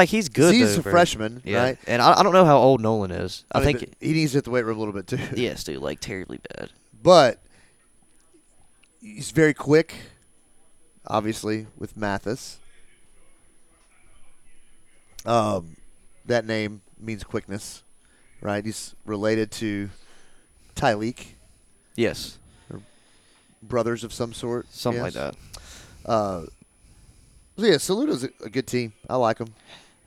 he's good. He's a freshman, right? And I don't know how old Nolan is. I think he needs to hit the weight room a little bit, too. Yes, dude, terribly bad. But he's very quick, obviously, with Mathis. That name means quickness, right? He's related to Tyleek. Yes. Or brothers of some sort. Something like that. Saluda's a good team. I like them.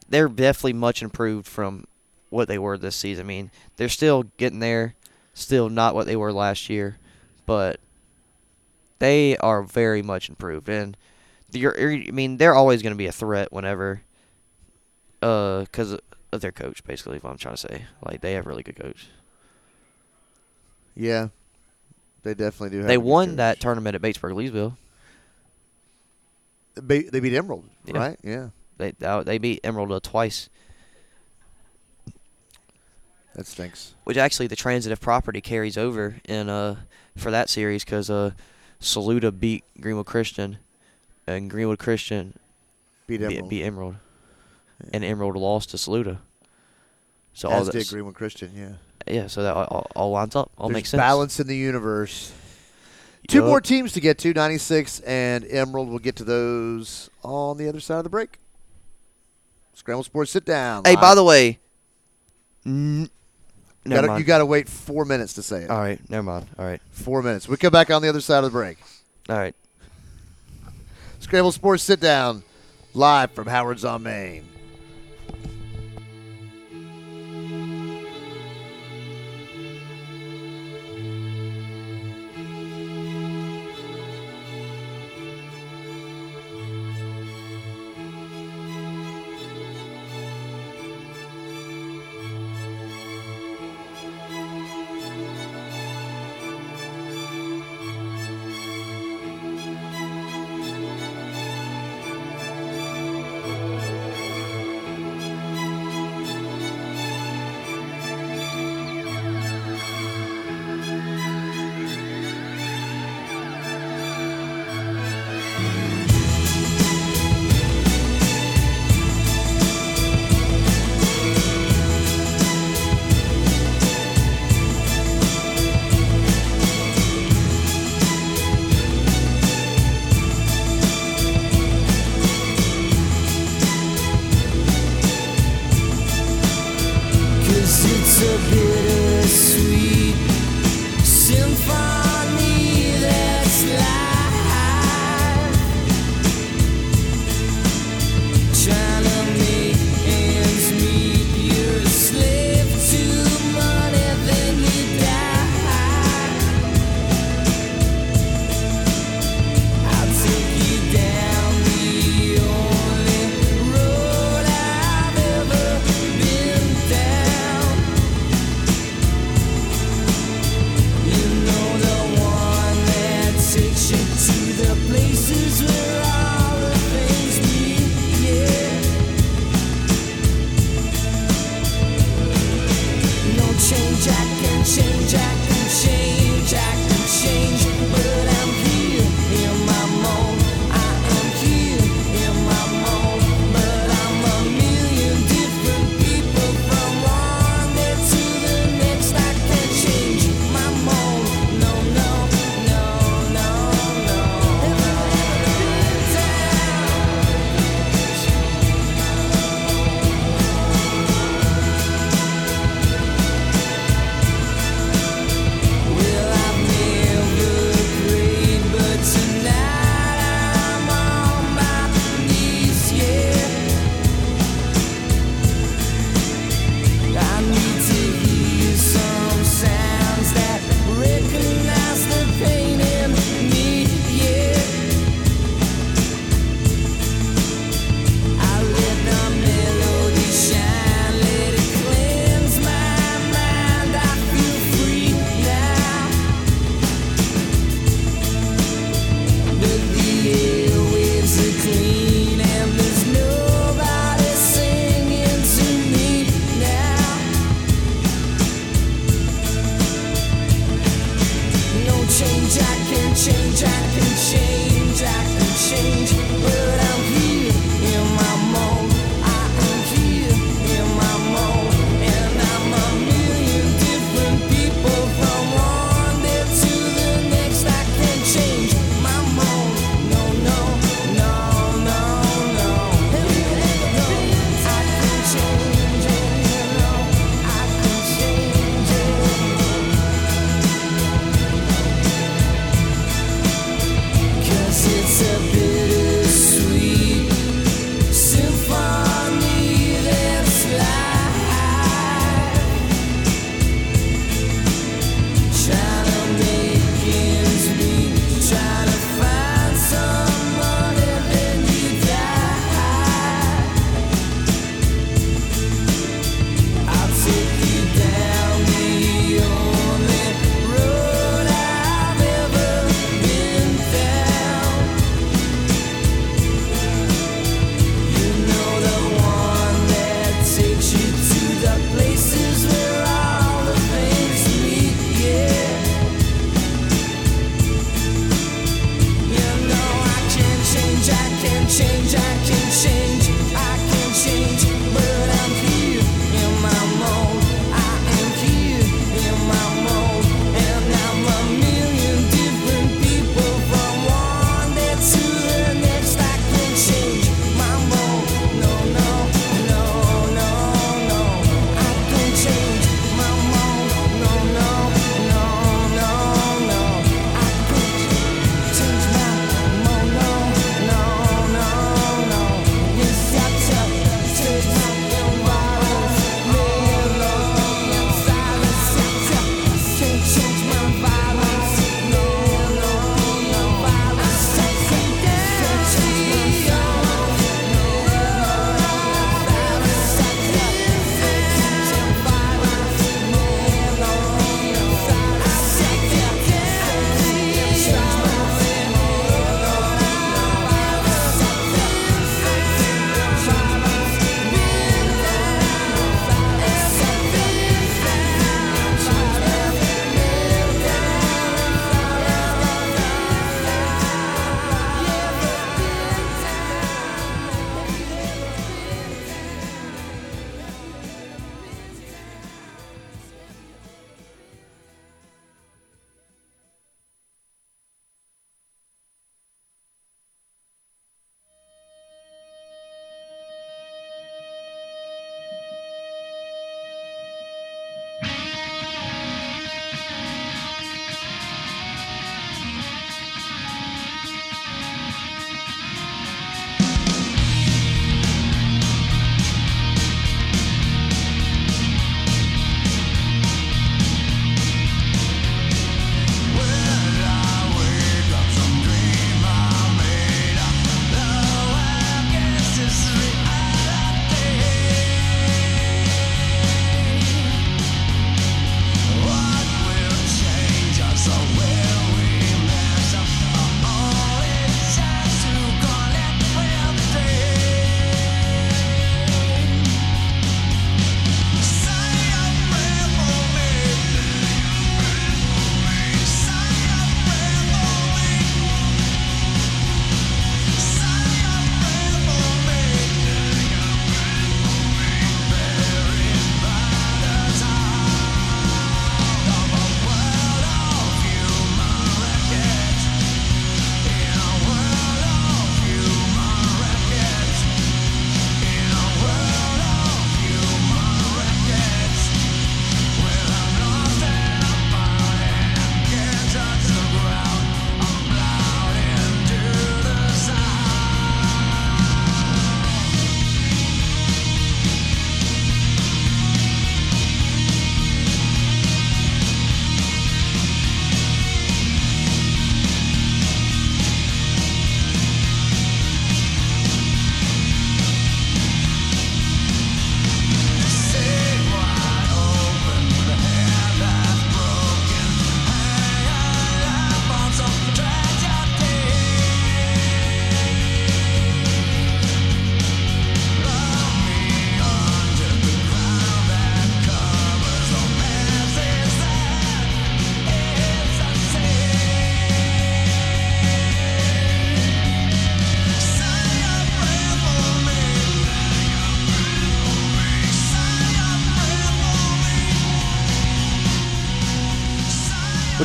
They're definitely much improved from what they were this season. I mean, they're still getting there, still not what they were last year, but they are very much improved. And they're always going to be a threat whenever because of their coach, basically, is what I'm trying to say. They have a really good coach. Yeah. They definitely do have They won coach. That tournament at Batesburg-Leesville. They beat Emerald, right? Yeah. They beat Emerald twice. That stinks. Which, actually, the transitive property carries over for that series because Saluda beat Greenwood Christian, and Greenwood Christian beat Emerald. Yeah. And Emerald lost to Saluda. So as did Greenwood Christian, yeah. Yeah, so that all lines up. All makes sense. Balance in the universe. Two more teams to get to, 96 and Emerald. We'll get to those on the other side of the break. Scramble Sports, sit down. Hey, by the way. You got to wait 4 minutes to say it. All right, never mind. All right. 4 minutes. We come back on the other side of the break. All right. Scramble Sports, sit down, live from Howard's on Main.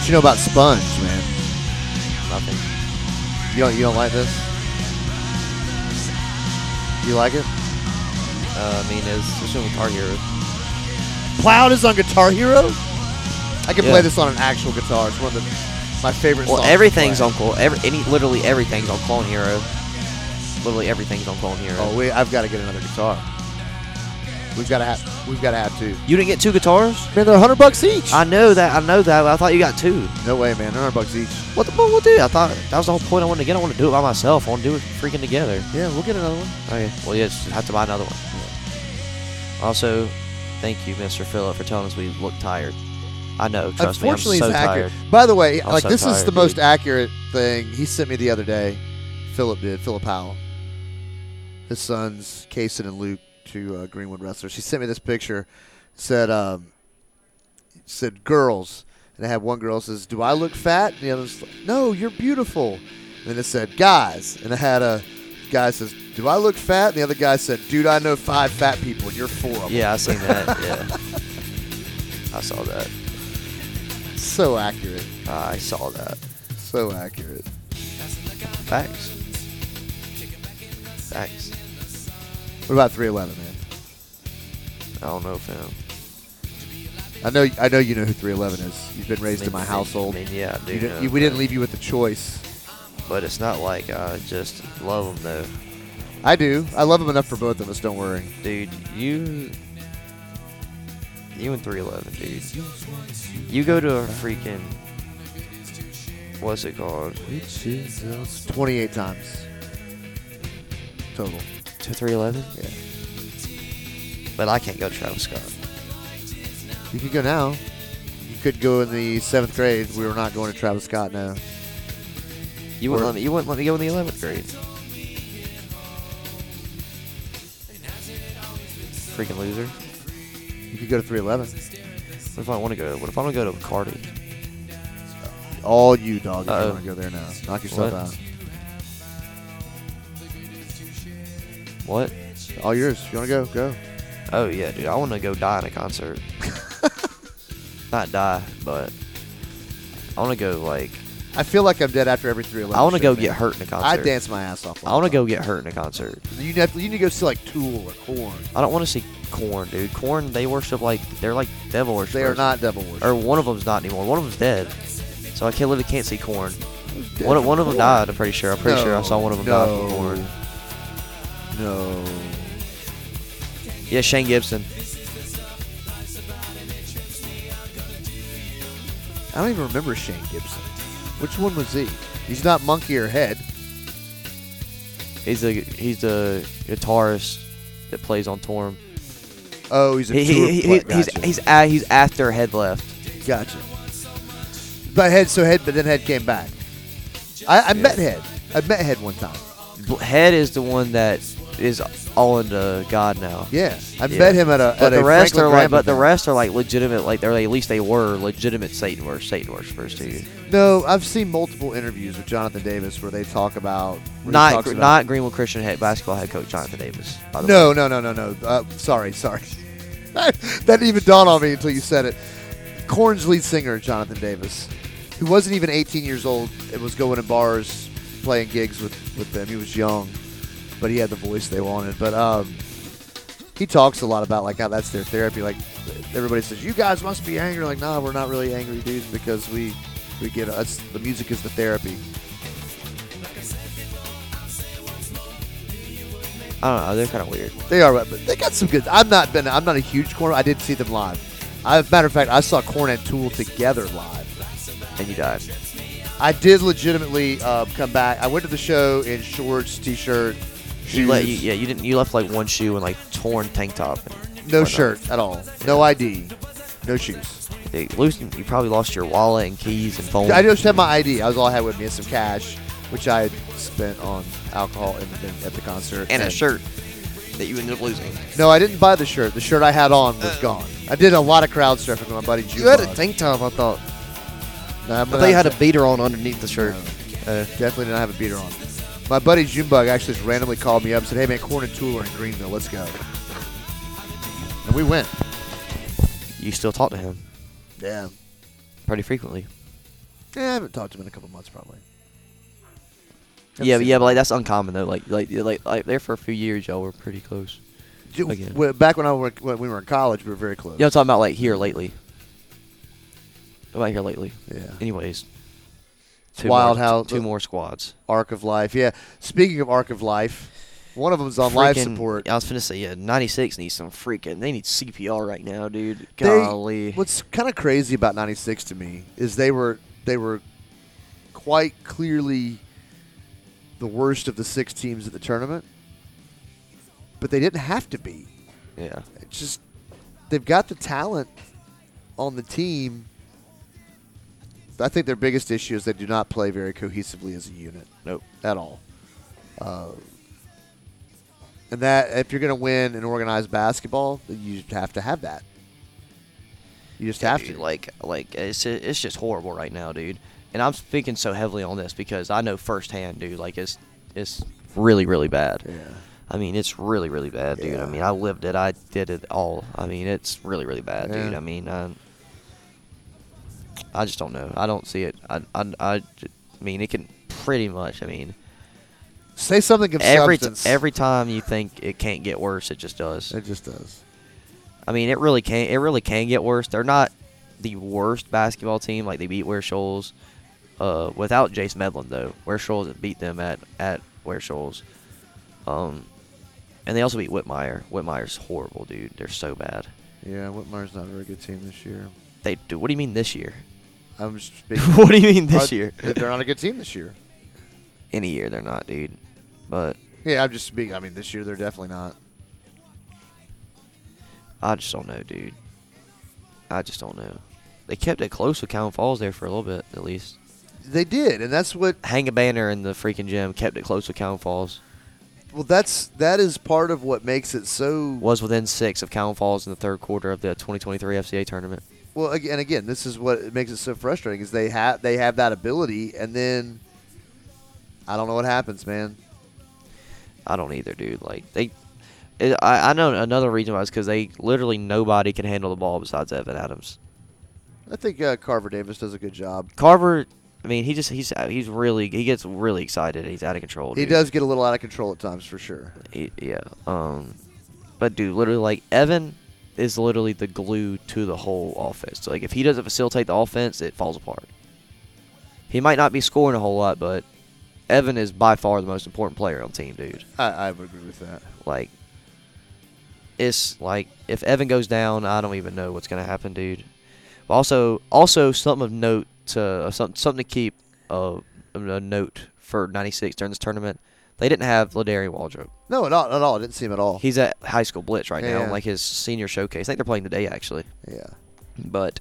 what you know about sponge, man? Nothing. You don't like this? You like it? I mean, it's just on Guitar Hero. Plowed is on Guitar Hero? I can play this on an actual guitar. It's one of my favorite songs. Well, everything's on literally everything's on Clone Hero. Literally everything's on Clone Hero. Oh, I've got to get another guitar. We've got to have two. You didn't get two guitars? Man, they're $100 each. I know that. I thought you got two. No way, man. They're $100 each. What the fuck? We'll do. I thought that was the whole point I wanted to get. I want to do it by myself. I want to do it freaking together. Yeah, we'll get another one. Okay. Well, yeah, just have to buy another one. Yeah. Also, thank you, Mr. Phillip, for telling us we look tired. I know. Trust me, I'm so tired. By the way, this is the most accurate thing he sent me the other day. Phillip Howell. His sons, Kaysen and Luke. Two Greenwood wrestlers. She sent me this picture. Said girls, and I had one girl says, "Do I look fat?" And the other's like, "No, you're beautiful." And then it said guys, and I had a guy says, "Do I look fat?" And the other guy said, "Dude, I know 5 fat people, and you're 4 of them." Yeah, I seen that. Yeah, I saw that. So accurate. I saw that. So accurate. Facts. What about 311, man? I don't know, fam. I know you know who 311 is. You've been raised in my household. I mean, yeah, I do know, we didn't leave you with the choice. But it's not like I just love them, though. I do. I love them enough for both of us, don't worry. Dude, you and 311, dude. You go to a freaking... What's it called? 28 times. Total. To 311? Yeah. But I can't go to Travis Scott. You could go now. You could go in the 7th grade. We were not going to Travis Scott now. You wouldn't let me go in the 11th grade. Freaking loser. You could go to 311. What if I want to go? What if I want to go to Cardi? All you, dog. You want to go there now. Knock yourself out. What? All yours. You want to go? Go. Oh, yeah, dude. I want to go die in a concert. Not die, but I want to go, like... I feel like I'm dead after every 311. I want to go get hurt in a concert. I dance my ass off. I want to go get hurt in a concert. You need to go see, like, Tool or Korn. I don't want to see Korn, dude. Korn, they worship, like... They're, like, devil worshippers. They are not devil worshippers. Or one of them's not anymore. One of them's dead. So I can't see Korn. One of them died, I'm pretty sure. I'm pretty sure I saw one of them die from Korn. No. Yeah, Shane Gibson. I don't even remember Shane Gibson. Which one was he? He's not Monkey or Head. He's the guitarist that plays on Torm. Oh, he's a tour player. Gotcha. He's after Head left. Gotcha. But then Head came back. I met Head one time. Head is the one that is all into God now. Yeah, I met him at a Franklin Graham. But the rest are like legitimate. Like they're like, at least they were legitimate Satan worshippers too. No, I've seen multiple interviews with Jonathan Davis where they talk about not Greenwood Christian basketball head coach Jonathan Davis. By the way. No. Sorry. That didn't even dawn on me until you said it. Korn's lead singer Jonathan Davis, who wasn't even 18 years old, and was going to bars playing gigs with them. He was young, but he had the voice they wanted. But he talks a lot about like how that's their therapy. Like everybody says, you guys must be angry. Like, nah, we're not really angry dudes because we get us. The music is the therapy. I don't know. They're kind of weird. They are, but they got some good. I'm not a huge Korn. I did see them live. Matter of fact, I saw Korn and Tool together live, and you died. I did legitimately come back. I went to the show in shorts, t-shirt, shoes. You left like one shoe and like torn tank top. No shirt at all. Yeah. No ID. No shoes. You probably lost your wallet and keys and phone. I just had my ID. That was all I had with me, and some cash, which I had spent on alcohol at the concert. And a shirt that you ended up losing. No, I didn't buy the shirt. The shirt I had on was gone. I did a lot of crowd surfing with my buddy Jude. You had a tank top, I thought. Nah, but they had a beater on underneath the shirt. No, definitely didn't have a beater on. My buddy Junebug actually just randomly called me up and said, hey, man, Korn and Tool are in Greenville. Let's go. And we went. You still talk to him? Yeah. Pretty frequently. Yeah, I haven't talked to him in a couple months probably. But like that's uncommon though. Like there for a few years, y'all were pretty close. Back when we were in college, we were very close. Yeah, I'm talking about here lately. Yeah. Anyways, two more squads. Arc of Life. Yeah. Speaking of Arc of Life, one of them's on life support. I was finna say, 96 needs some freaking. They need CPR right now, dude. Golly. What's kind of crazy about 96 to me is they were quite clearly the worst of the six teams at the tournament, but they didn't have to be. Yeah. It's just they've got the talent on the team. I think their biggest issue is they do not play very cohesively as a unit. Nope. At all. And that if you're going to win in organized basketball, you have to have that. You just have to. Like it's just horrible right now, dude. And I'm speaking so heavily on this because I know firsthand, dude. Like it's really, really bad. Yeah. I mean, it's really, really bad, dude. Yeah. I mean, I lived it. I did it all. I mean, it's really, really bad, dude. I mean, I just don't know. I don't see it. I mean, it can pretty much. I mean. Say something of substance. Every time you think it can't get worse, it just does. It just does. I mean, it really can get worse. They're not the worst basketball team. Like, they beat Ware Shoals without Jace Medlin, though. Ware Shoals beat them at Ware Shoals. And they also beat Whitmire. Whitmire's horrible, dude. They're so bad. Yeah, Whitmire's not a very good team this year. They do. What do you mean this year? I'm just speaking. What do you mean this year? They're not a good team this year. Any year they're not, dude. But yeah, I'm just being. I mean, this year they're definitely not. I just don't know, dude. I just don't know. They kept it close with Cowan Falls there for a little bit, at least. They did, and that's what hang a banner in the freaking gym kept it close with Cowan Falls. Well, that is part of what makes it so. Was within 6 of Cowan Falls in the third quarter of the 2023 FCA tournament. Well, and again, this is what makes it so frustrating is they have that ability, and then. I don't know what happens, man. I don't either, dude. Like I know another reason why is because they literally nobody can handle the ball besides Evan Adams. I think Carver Davis does a good job. Carver, I mean, he gets really excited. He's out of control. Dude. He does get a little out of control at times for sure. But dude, literally, like Evan is literally the glue to the whole offense. So, like if he doesn't facilitate the offense, it falls apart. He might not be scoring a whole lot, but. Evan is by far the most important player on the team, dude. I would agree with that. Like, it's like if Evan goes down, I don't even know what's going to happen, dude. But also something of note to keep a note for 96 during this tournament. They didn't have Ladarian Waldrop. No, not at all. I didn't see him at all. He's at High School Blitz right now, like his senior showcase. I think they're playing today, actually. Yeah. But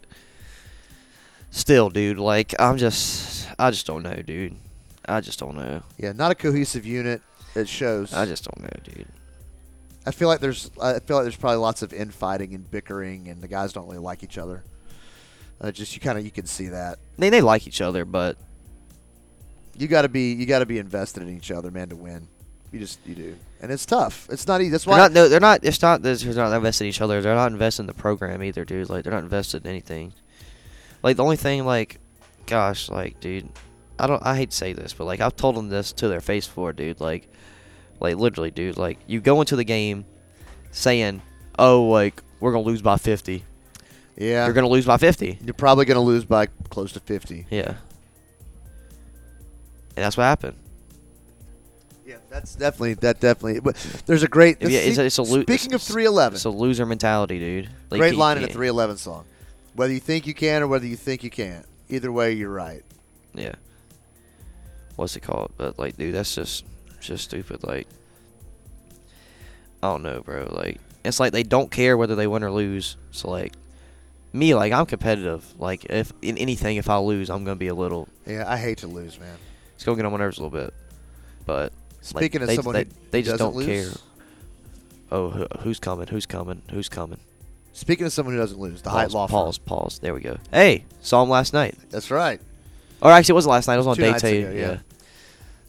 still, dude, like I just don't know, dude. I just don't know. Yeah, not a cohesive unit. It shows. I just don't know, dude. I feel like there's probably lots of infighting and bickering, and the guys don't really like each other. Just you can see that. I mean, they like each other, but you got to be invested in each other, man, to win. You do, and it's tough. It's not easy. That's why they're not. It's not. They're not invested in each other. They're not invested in the program either, dude. Like they're not invested in anything. Like the only thing, like, gosh, like, dude. I hate to say this, but like I've told them this to their face before, dude. Like literally, dude. Like you go into the game saying, "Oh, like we're gonna lose by 50." Yeah, you're gonna lose by 50. You're probably gonna lose by close to 50. Yeah, and that's what happened. Yeah, that's definitely. But there's a great. Speaking of 311, it's a loser mentality, dude. Like, great line in a 311 song. Whether you think you can or whether you think you can't, either way, you're right. Yeah. What's it called? But like, dude, that's just stupid. Like, I don't know, bro. Like, it's like they don't care whether they win or lose. So like, me, like I'm competitive. Like, if in anything, if I lose, I'm gonna be a little. Yeah, I hate to lose, man. It's gonna get on my nerves a little bit. But speaking of someone they just don't care. Oh, who's coming? Speaking of someone who doesn't lose, the Height Law Firm. Pause. There we go. Hey, saw him last night. That's right. Or actually, it wasn't last night. It was on day two. Yeah.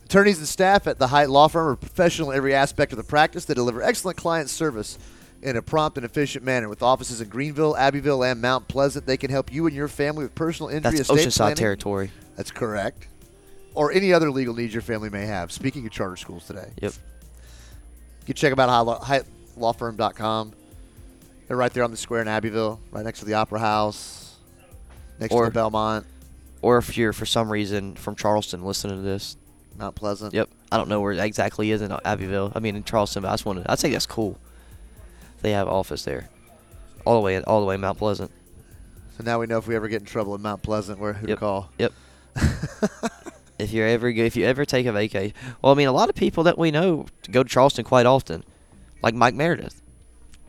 Attorneys and staff at the Height Law Firm are professional in every aspect of the practice. They deliver excellent client service in a prompt and efficient manner. With offices in Greenville, Abbeville, and Mount Pleasant, they can help you and your family with personal injury estate planning. That's Oceanside territory. That's correct. Or any other legal needs your family may have. Speaking of charter schools today. Yep. You can check them out at highlawfirm.com. They're right there on the square in Abbeville, right next to the Opera House, next to the Belmont. Or if you're, for some reason, from Charleston listening to this. Mount Pleasant. Yep. I don't know where it exactly is in Abbeville. I mean, in Charleston, but I think that's cool. They have an office there. All the way in Mount Pleasant. So now we know if we ever get in trouble in Mount Pleasant, who to call. Yep. If you ever take a vacation. Well, I mean, a lot of people that we know go to Charleston quite often, like Mike Meredith.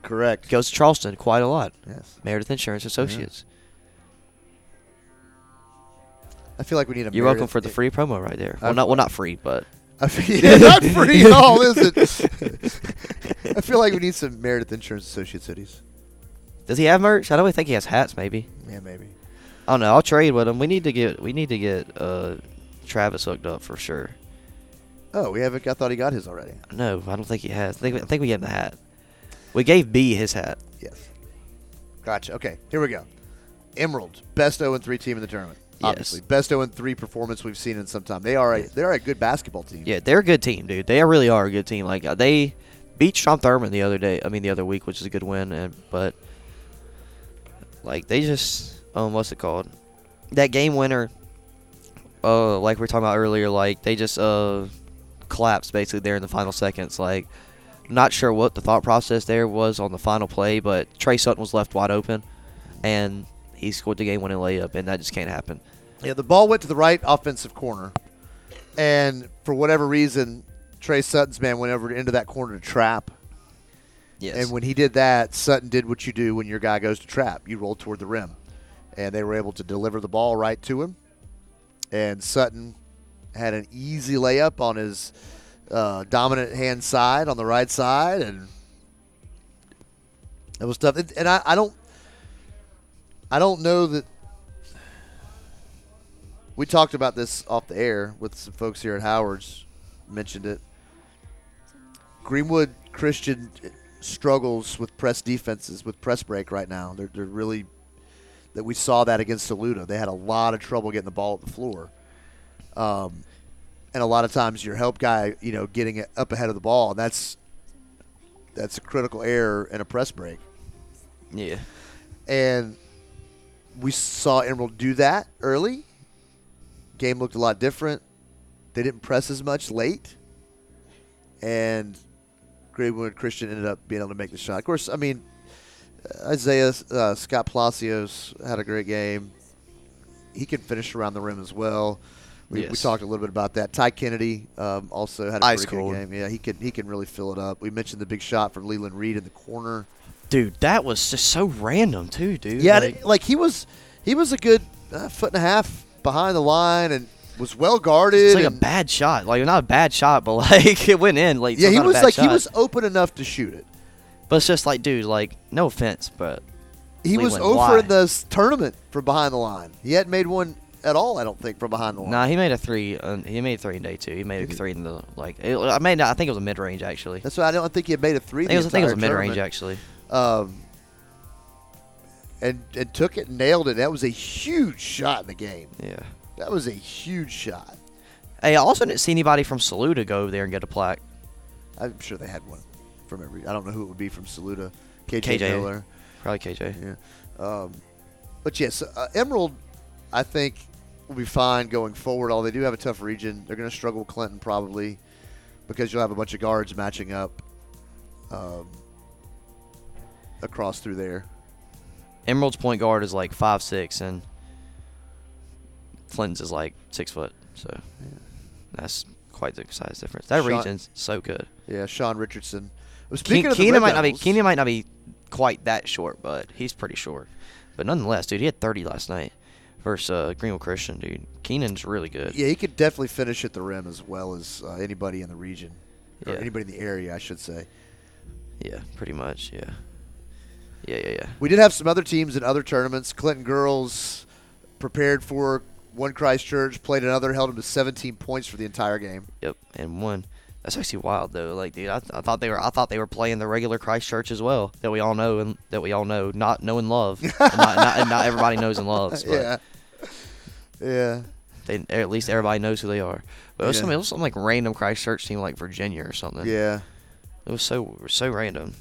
Correct. Goes to Charleston quite a lot. Yes. Meredith Insurance Associates. Yeah. I feel like we need a Meredith. You're welcome for the free promo right there. Well, not free, but. Yeah, not free at all, is it? I feel like we need some Meredith Insurance Associates hoodies. Does he have merch? I don't really think he has hats. Maybe. Yeah, maybe. I don't know. I'll trade with him. We need to get Travis hooked up for sure. Oh, we haven't. I thought he got his already. No, I don't think he has. I think we gave him the hat. We gave B his hat. Yes. Gotcha. Okay, here we go. Emerald, best 0-3 team in the tournament. Obviously, yes. Best 0-3 performance we've seen in some time. They are a good basketball team. Yeah, they're a good team, dude. They really are a good team. Like they beat Strom Thurmond the other week, which is a good win. But like they just, what's it called? That game winner, like we were talking about earlier. Like they just collapsed basically there in the final seconds. Like not sure what the thought process there was on the final play, but Trey Sutton was left wide open, and he scored the game-winning layup, and that just can't happen. Yeah, the ball went to the right offensive corner, and for whatever reason, Trey Sutton's man went over into that corner to trap. Yes. And when he did that, Sutton did what you do when your guy goes to trap. You roll toward the rim, and they were able to deliver the ball right to him. And Sutton had an easy layup on his dominant hand side on the right side, and it was tough. And I don't know that – we talked about this off the air with some folks here at Howard's, mentioned it. Greenwood Christian struggles with press defenses, with press break right now. They're really – that we saw that against Saluda. They had a lot of trouble getting the ball at the floor. And a lot of times your help guy, getting it up ahead of the ball, and that's a critical error in a press break. Yeah. And – we saw Emerald do that early. Game looked a lot different. They didn't press as much late. And Greenwood Christian ended up being able to make the shot. Of course, I mean, Scott Palacios had a great game. He can finish around the rim as well. We talked a little bit about that. Ty Kennedy also had a pretty good game. Yeah, he can really fill it up. We mentioned the big shot from Leland Reed in the corner. Dude, that was just so random, too, dude. Yeah, like he was a good foot and a half behind the line and was well guarded. It's like a bad shot. Like, not a bad shot, but, like, it went in. Like, yeah, he was open enough to shoot it. But it's just like, dude, like, no offense, but he was over in this tournament from behind the line. He hadn't made one at all, I don't think, from behind the line. Nah, he made a three. He made a three in day two. He made a three in the, like, I think it was a mid-range, actually. That's why I don't think he had made a three. I think it was a mid-range, actually. And took it and nailed it. That was a huge shot in the game. Yeah. That was a huge shot. Hey, I also didn't see anybody from Saluda go over there and get a plaque. I'm sure they had one from every – I don't know who it would be from Saluda. KJ Miller. Probably KJ. Yeah. But, yes, Emerald, I think, will be fine going forward, although they do have a tough region. They're going to struggle with Clinton probably because you'll have a bunch of guards matching up. Across through there. Emerald's point guard is like 5'6", and Flynn's is like 6 foot. So that's quite the size difference. That region's so good. Yeah, Sean Richardson. Keenan might not be quite that short, but he's pretty short. But nonetheless, dude, he had 30 last night versus Greenwood Christian, dude. Keenan's really good. Yeah, he could definitely finish at the rim as well as anybody in the region. Or anybody in the area, I should say. Yeah, pretty much, yeah. Yeah. We did have some other teams in other tournaments. Clinton girls prepared for one Christchurch, played another, held them to 17 points for the entire game. Yep, and won. That's actually wild though. Like, dude, I thought they were playing the regular Christchurch as well that we all know, not knowing love, and not everybody knows and loves. But. Yeah. They, at least everybody knows who they are. But it was some like random Christchurch team, like Virginia or something. Yeah, it was so random.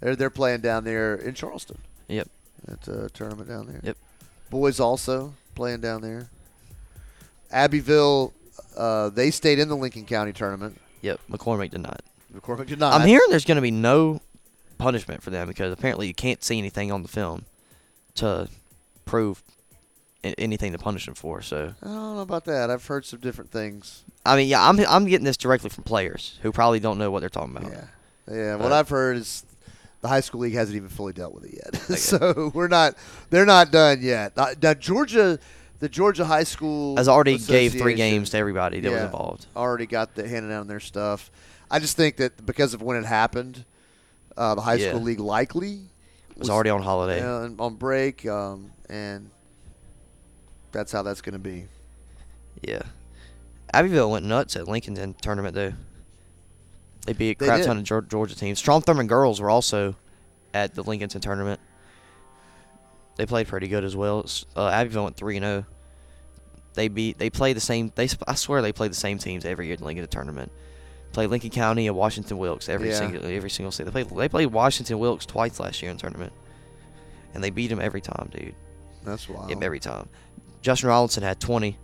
They're playing down there in Charleston. Yep, that's a tournament down there. Yep, boys also playing down there. Abbeville, they stayed in the Lincoln County tournament. Yep, McCormick did not. I'm hearing there's going to be no punishment for them because apparently you can't see anything on the film to prove anything to punish them for. So I don't know about that. I've heard some different things. I mean, yeah, I'm getting this directly from players who probably don't know what they're talking about. Yeah. But what I've heard is the high school league hasn't even fully dealt with it yet. Okay. So they're not done yet. Now Georgia. The Georgia High School has already gave 3 games to everybody that was involved. Already got the handing out on their stuff. I just think that because of when it happened, the high school league likely was already on holiday, on break, and that's how that's going to be. Yeah, Abbeville went nuts at Lincoln tournament though. They beat a crap ton of Georgia teams. Strom Thurmond girls were also at the Lincoln tournament. They played pretty good as well. Abbeville went 3-0. I swear they play the same teams every year in the Lincoln tournament. Play Lincoln County and Washington Wilkes every single season. They played Washington Wilkes twice last year in the tournament, and they beat them every time, dude. That's wild. Yep, every time. Justin Rollinson had 20.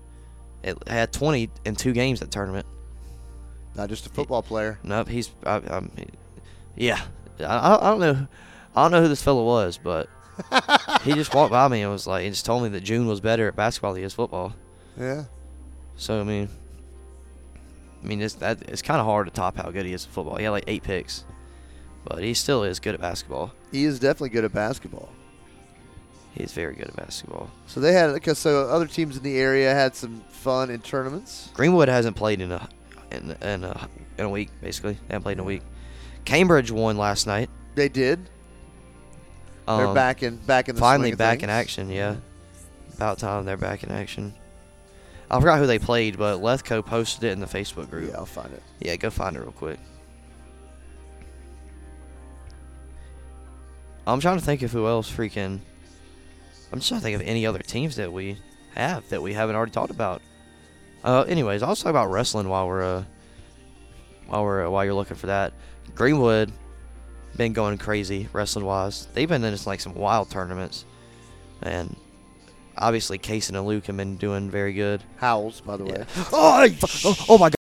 It had 20 in 2 games at the tournament. Not just a football player. Nope, he's. I don't know who this fellow was, but. He just walked by me and was like, he just told me that June was better at basketball than he is football. Yeah. So I mean, it's kind of hard to top how good he is at football. He had like 8 picks, but he still is good at basketball. He is definitely good at basketball. He is very good at basketball. So they had other teams in the area had some fun in tournaments. Greenwood hasn't played in a week basically. They haven't played in a week. Cambridge won last night. They did. They're back in the finally back in action, yeah. About time they're back in action. I forgot who they played, but Lethco posted it in the Facebook group. Yeah, I'll find it. Yeah, go find it real quick. I'm trying to think of who else freaking. I'm just trying to think of any other teams that we haven't already talked about. Anyways, I'll talk about wrestling while you're looking for that. Greenwood. Been going crazy wrestling wise. They've been in just like some wild tournaments, and obviously Casey and Luke have been doing very good. Howls, by the way. Oh my God!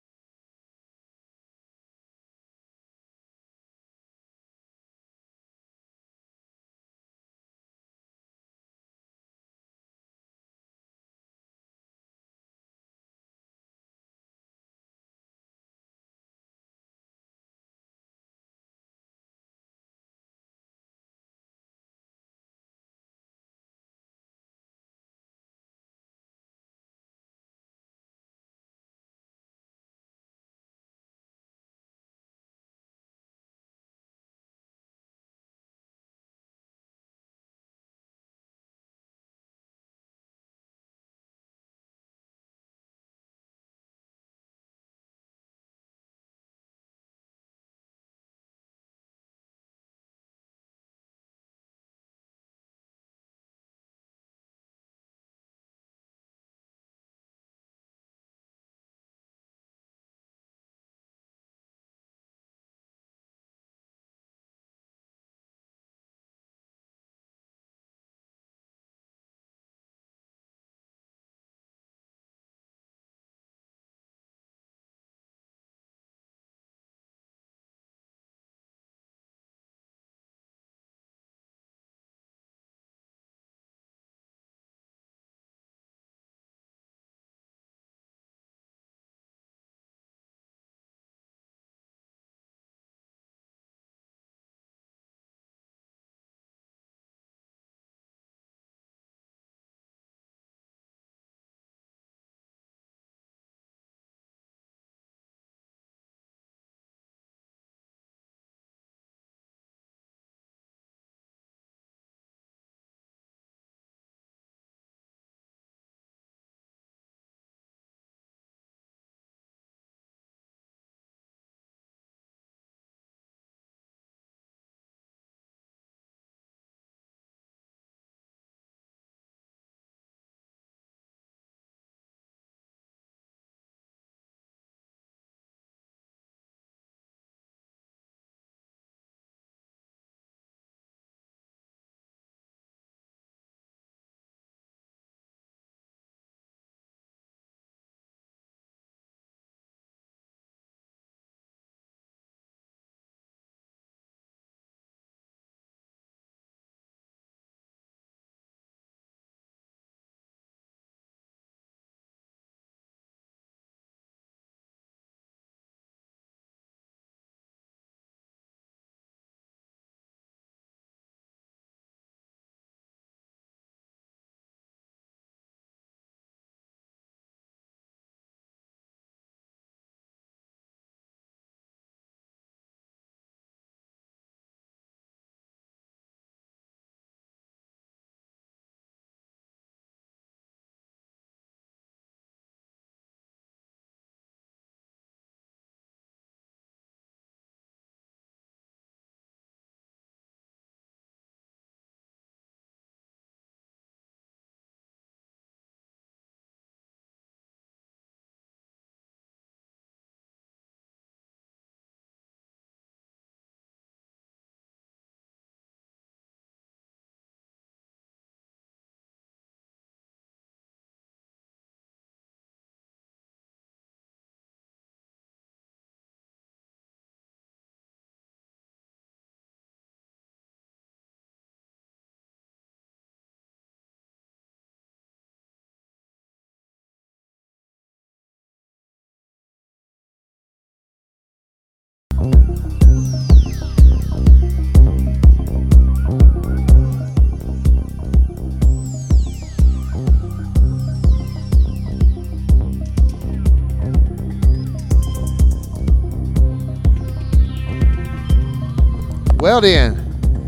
Well then,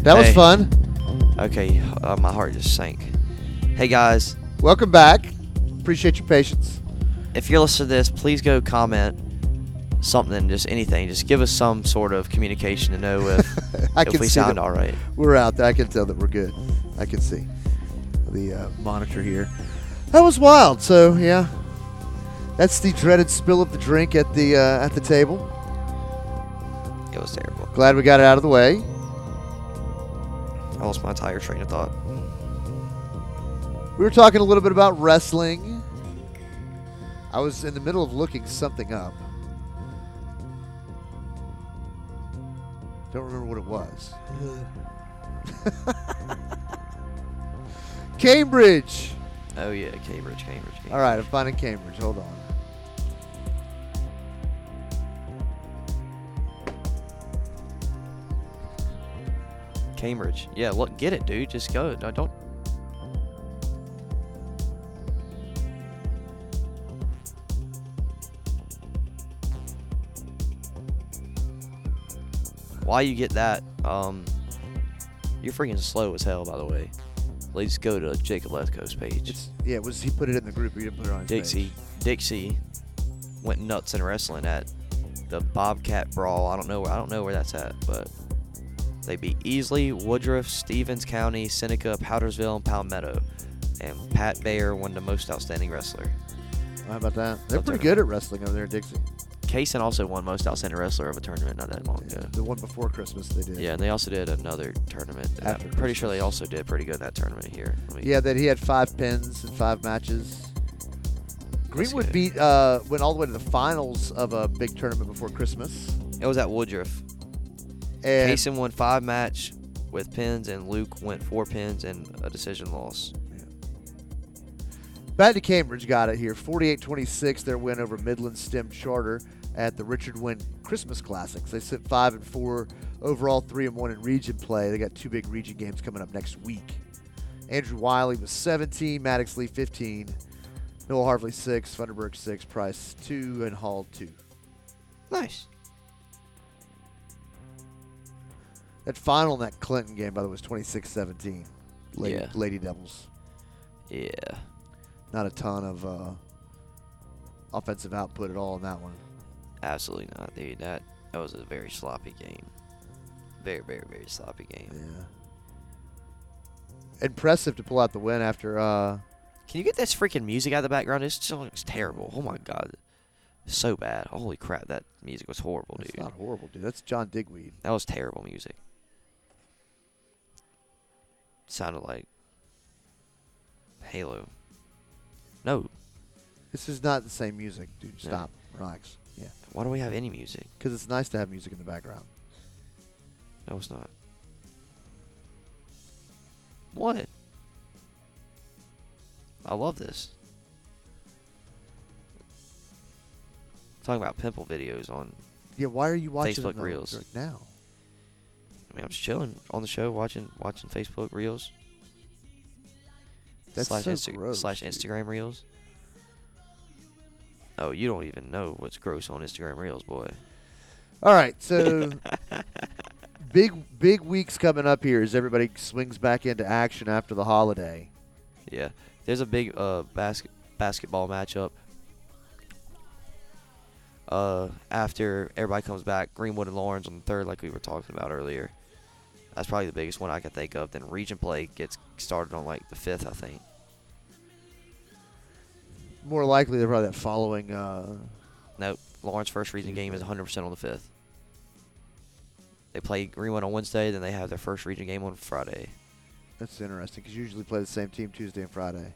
that was fun. Okay, my heart just sank. Hey guys. Welcome back. Appreciate your patience. If you're listening to this, please go comment something, just anything. Just give us some sort of communication to know if, if we sound all right. We're out there. I can tell that we're good. I can see the monitor here. That was wild. So, yeah, that's the dreaded spill of the drink at the table. It was terrible. Glad we got it out of the way. I lost my entire train of thought. We were talking a little bit about wrestling. I was in the middle of looking something up. Don't remember what it was. Cambridge. Oh, yeah, Cambridge. All right, I'm finding Cambridge. Hold on. Cambridge. Yeah, look, get it, dude. Just go. No, don't. Why you get that? You're freaking slow as hell, by the way. Let's go to Jacob Lethco's page. He put it in the group. He didn't put it on his page. Dixie went nuts in wrestling at the Bobcat Brawl. I don't know where that's at, but they beat Easley, Woodruff, Stevens County, Seneca, Powdersville, and Palmetto. And Pat Bayer won the most outstanding wrestler. How about that? They're pretty good at wrestling over there in Dixie. Kaysen also won most outstanding wrestler of a tournament not that long ago. The one before Christmas they did. Yeah, and they also did another tournament. I'm pretty sure they also did pretty good in that tournament here. That he had 5 pins in 5 matches. Greenwood went all the way to the finals of a big tournament before Christmas. It was at Woodruff. Kaysen won 5 match with pins, and Luke went 4 pins and a decision loss. Yeah. Back to Cambridge, got it here. 48-26, their win over Midland STEM Charter at the Richard Wynn Christmas Classics. They sit 5-4 overall, 3-1 in region play. They got 2 big region games coming up next week. Andrew Wiley was 17, Maddox Lee 15, Noah Harvey 6, Funderburg 6, Price 2, and Hall 2. Nice. That final in that Clinton game, by the way, was 26-17. Lady Devils. Yeah. Not a ton of offensive output at all in that one. Absolutely not, dude. That was a very sloppy game. Very, very, very sloppy game. Yeah. Impressive to pull out the win after... Can you get this freaking music out of the background? It's terrible. Oh, my God. So bad. Holy crap, that music was horrible, dude. It's not horrible, dude. That's John Digweed. That was terrible music. Sounded like Halo. No. This is not the same music, dude. Stop. No. Relax. Yeah. Why don't we have any music? Because it's nice to have music in the background. No, it's not. What? I love this. Talking about pimple videos on why are you watching Facebook Reels right now? I mean, I'm just chilling on the show, watching Facebook Reels. That's so gross. / Instagram Reels. Oh, you don't even know what's gross on Instagram Reels, boy. All right, so big weeks coming up here as everybody swings back into action after the holiday. Yeah, there's a big basketball matchup. After everybody comes back, Greenwood and Laurens on the 3rd, like we were talking about earlier. That's probably the biggest one I can think of. Then region play gets started on like the 5th, I think. More likely, they're probably that following. Nope. Laurens' first region game is 100% on the 5th. They play Greenwood on Wednesday, then they have their first region game on Friday. That's interesting because you usually play the same team Tuesday and Friday.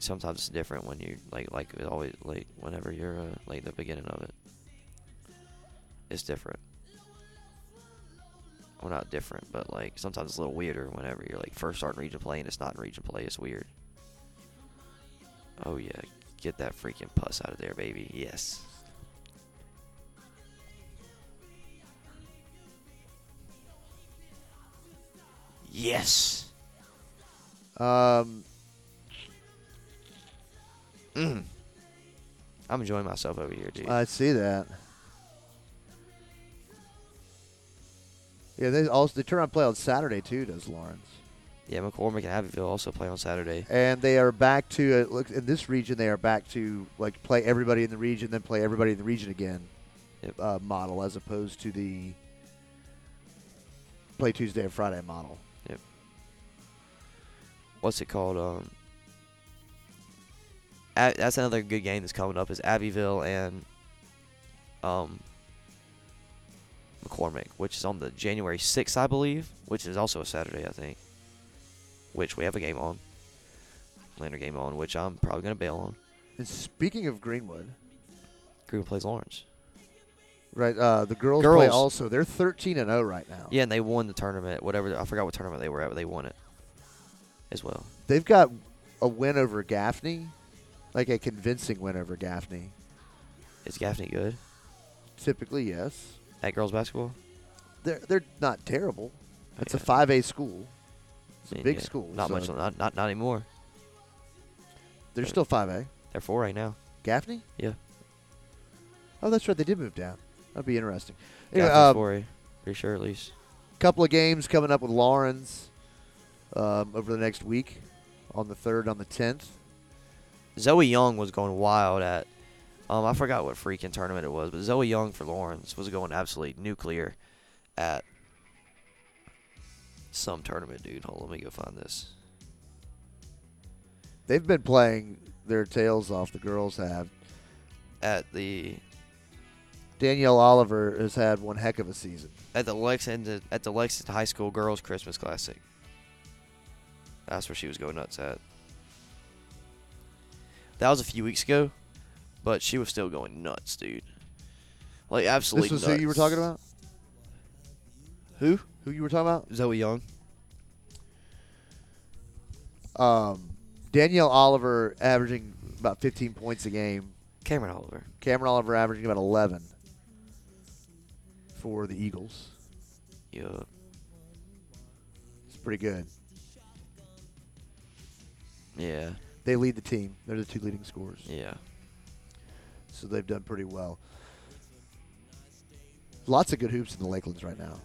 Sometimes it's different when you like it's always like whenever you're like the beginning of it. It's different. Well, not different, but like sometimes it's a little weirder whenever you're like first starting region play and it's not in region play. It's weird. Oh yeah, get that freaking pus out of there, baby. Yes. Yes. I'm enjoying myself over here, dude. I see that. Yeah, they turn on play on Saturday, too, does Laurens. Yeah, McCormick and Abbeville also play on Saturday. And they are back to, in this region, they are back to, like, play everybody in the region, then play everybody in the region again model, as opposed to the play Tuesday and Friday model. Yep. What's it called? That's another good game that's coming up is Abbeville and McCormick, which is on the January 6th, I believe, which is also a Saturday, I think, which we have a game on, Lander game on, which I'm probably going to bail on. And speaking of Greenwood. Greenwood plays Laurens. Right, the girls play also. They're 13-0 right now. Yeah, and they won the tournament, whatever. I forgot what tournament they were at, but they won it as well. They've got a win over Gaffney, like a convincing win over Gaffney. Is Gaffney good? Typically, yes. At girls basketball? They're not terrible. It's a 5A school. It's a big school. Not anymore. They're still 5A. They're 4A now. Gaffney? Yeah. Oh, that's right. They did move down. That'd be interesting. Anyway, Gaffney's 4A. Pretty sure, at least. Couple of games coming up with Laurens over the next week, on the 3rd, on the 10th. Zoe Young was going wild at I forgot what freaking tournament it was, but Zoe Young for Laurens was going absolutely nuclear at some tournament, dude. Hold on, let me go find this. They've been playing their tails off, the girls have. At the... Danielle Oliver has had one heck of a season. At the Lexington High School Girls Christmas Classic. That's where she was going nuts at. That was a few weeks ago. But she was still going nuts, dude. Like, absolutely nuts. This was who you were talking about? Who you were talking about? Zoe Young. Danielle Oliver averaging about 15 points a game. Cameron Oliver averaging about 11 for the Eagles. Yeah. It's pretty good. Yeah. They lead the team. They're the two leading scorers. Yeah. So they've done pretty well. Lots of good hoops in the Lakelands right now.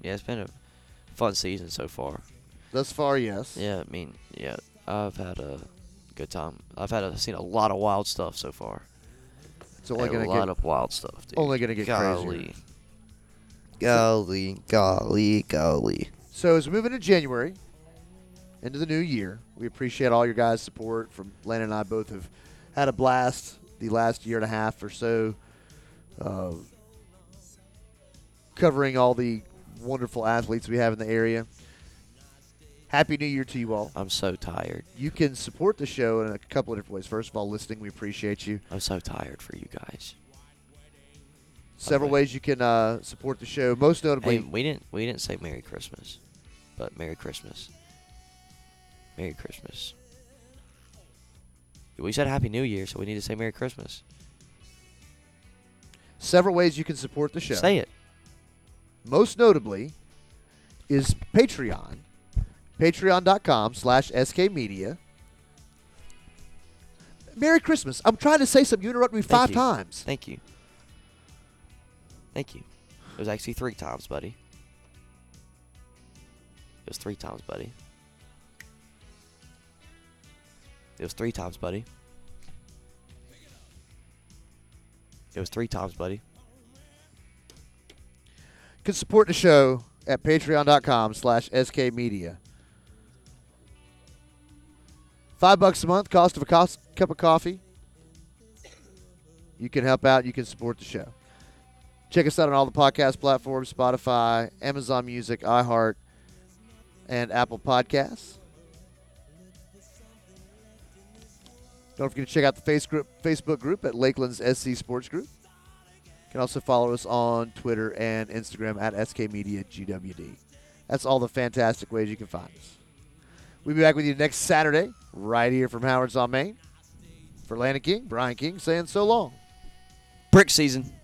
Yeah, it's been a fun season so far. Thus far, yes. Yeah, I mean, yeah, I've had a good time. I've seen a lot of wild stuff so far. It's only going to get a lot of wild stuff, dude. Only going to get crazier. Golly. So as we move into January, into the new year, we appreciate all your guys' support. From Lane and I, both have had a blast the last year and a half or so, covering all the wonderful athletes we have in the area. Happy New Year to you all. I'm so tired. You can support the show in a couple of different ways. First of all, listening, we appreciate you. I'm so tired for you guys. Several ways you can support the show. Most notably, hey, we didn't say Merry Christmas, but Merry Christmas. Merry Christmas. We said Happy New Year, so we need to say Merry Christmas. Several ways you can support the show. Say it. Most notably is Patreon. Patreon.com/SKmedia. Merry Christmas. I'm trying to say something. You interrupt me five times. Thank you. It was actually three times, buddy. It was three times, buddy. You can support the show at patreon.com/SKmedia. $5 a month, cost of a cup of coffee. You can help out. You can support the show. Check us out on all the podcast platforms, Spotify, Amazon Music, iHeart, and Apple Podcasts. Don't forget to check out the Facebook group at Lakeland's SC Sports Group. You can also follow us on Twitter and Instagram at SKMediaGWD. That's all the fantastic ways you can find us. We'll be back with you next Saturday, right here from Howard's on Main. For Landon King, Brian King saying so long. Brick season.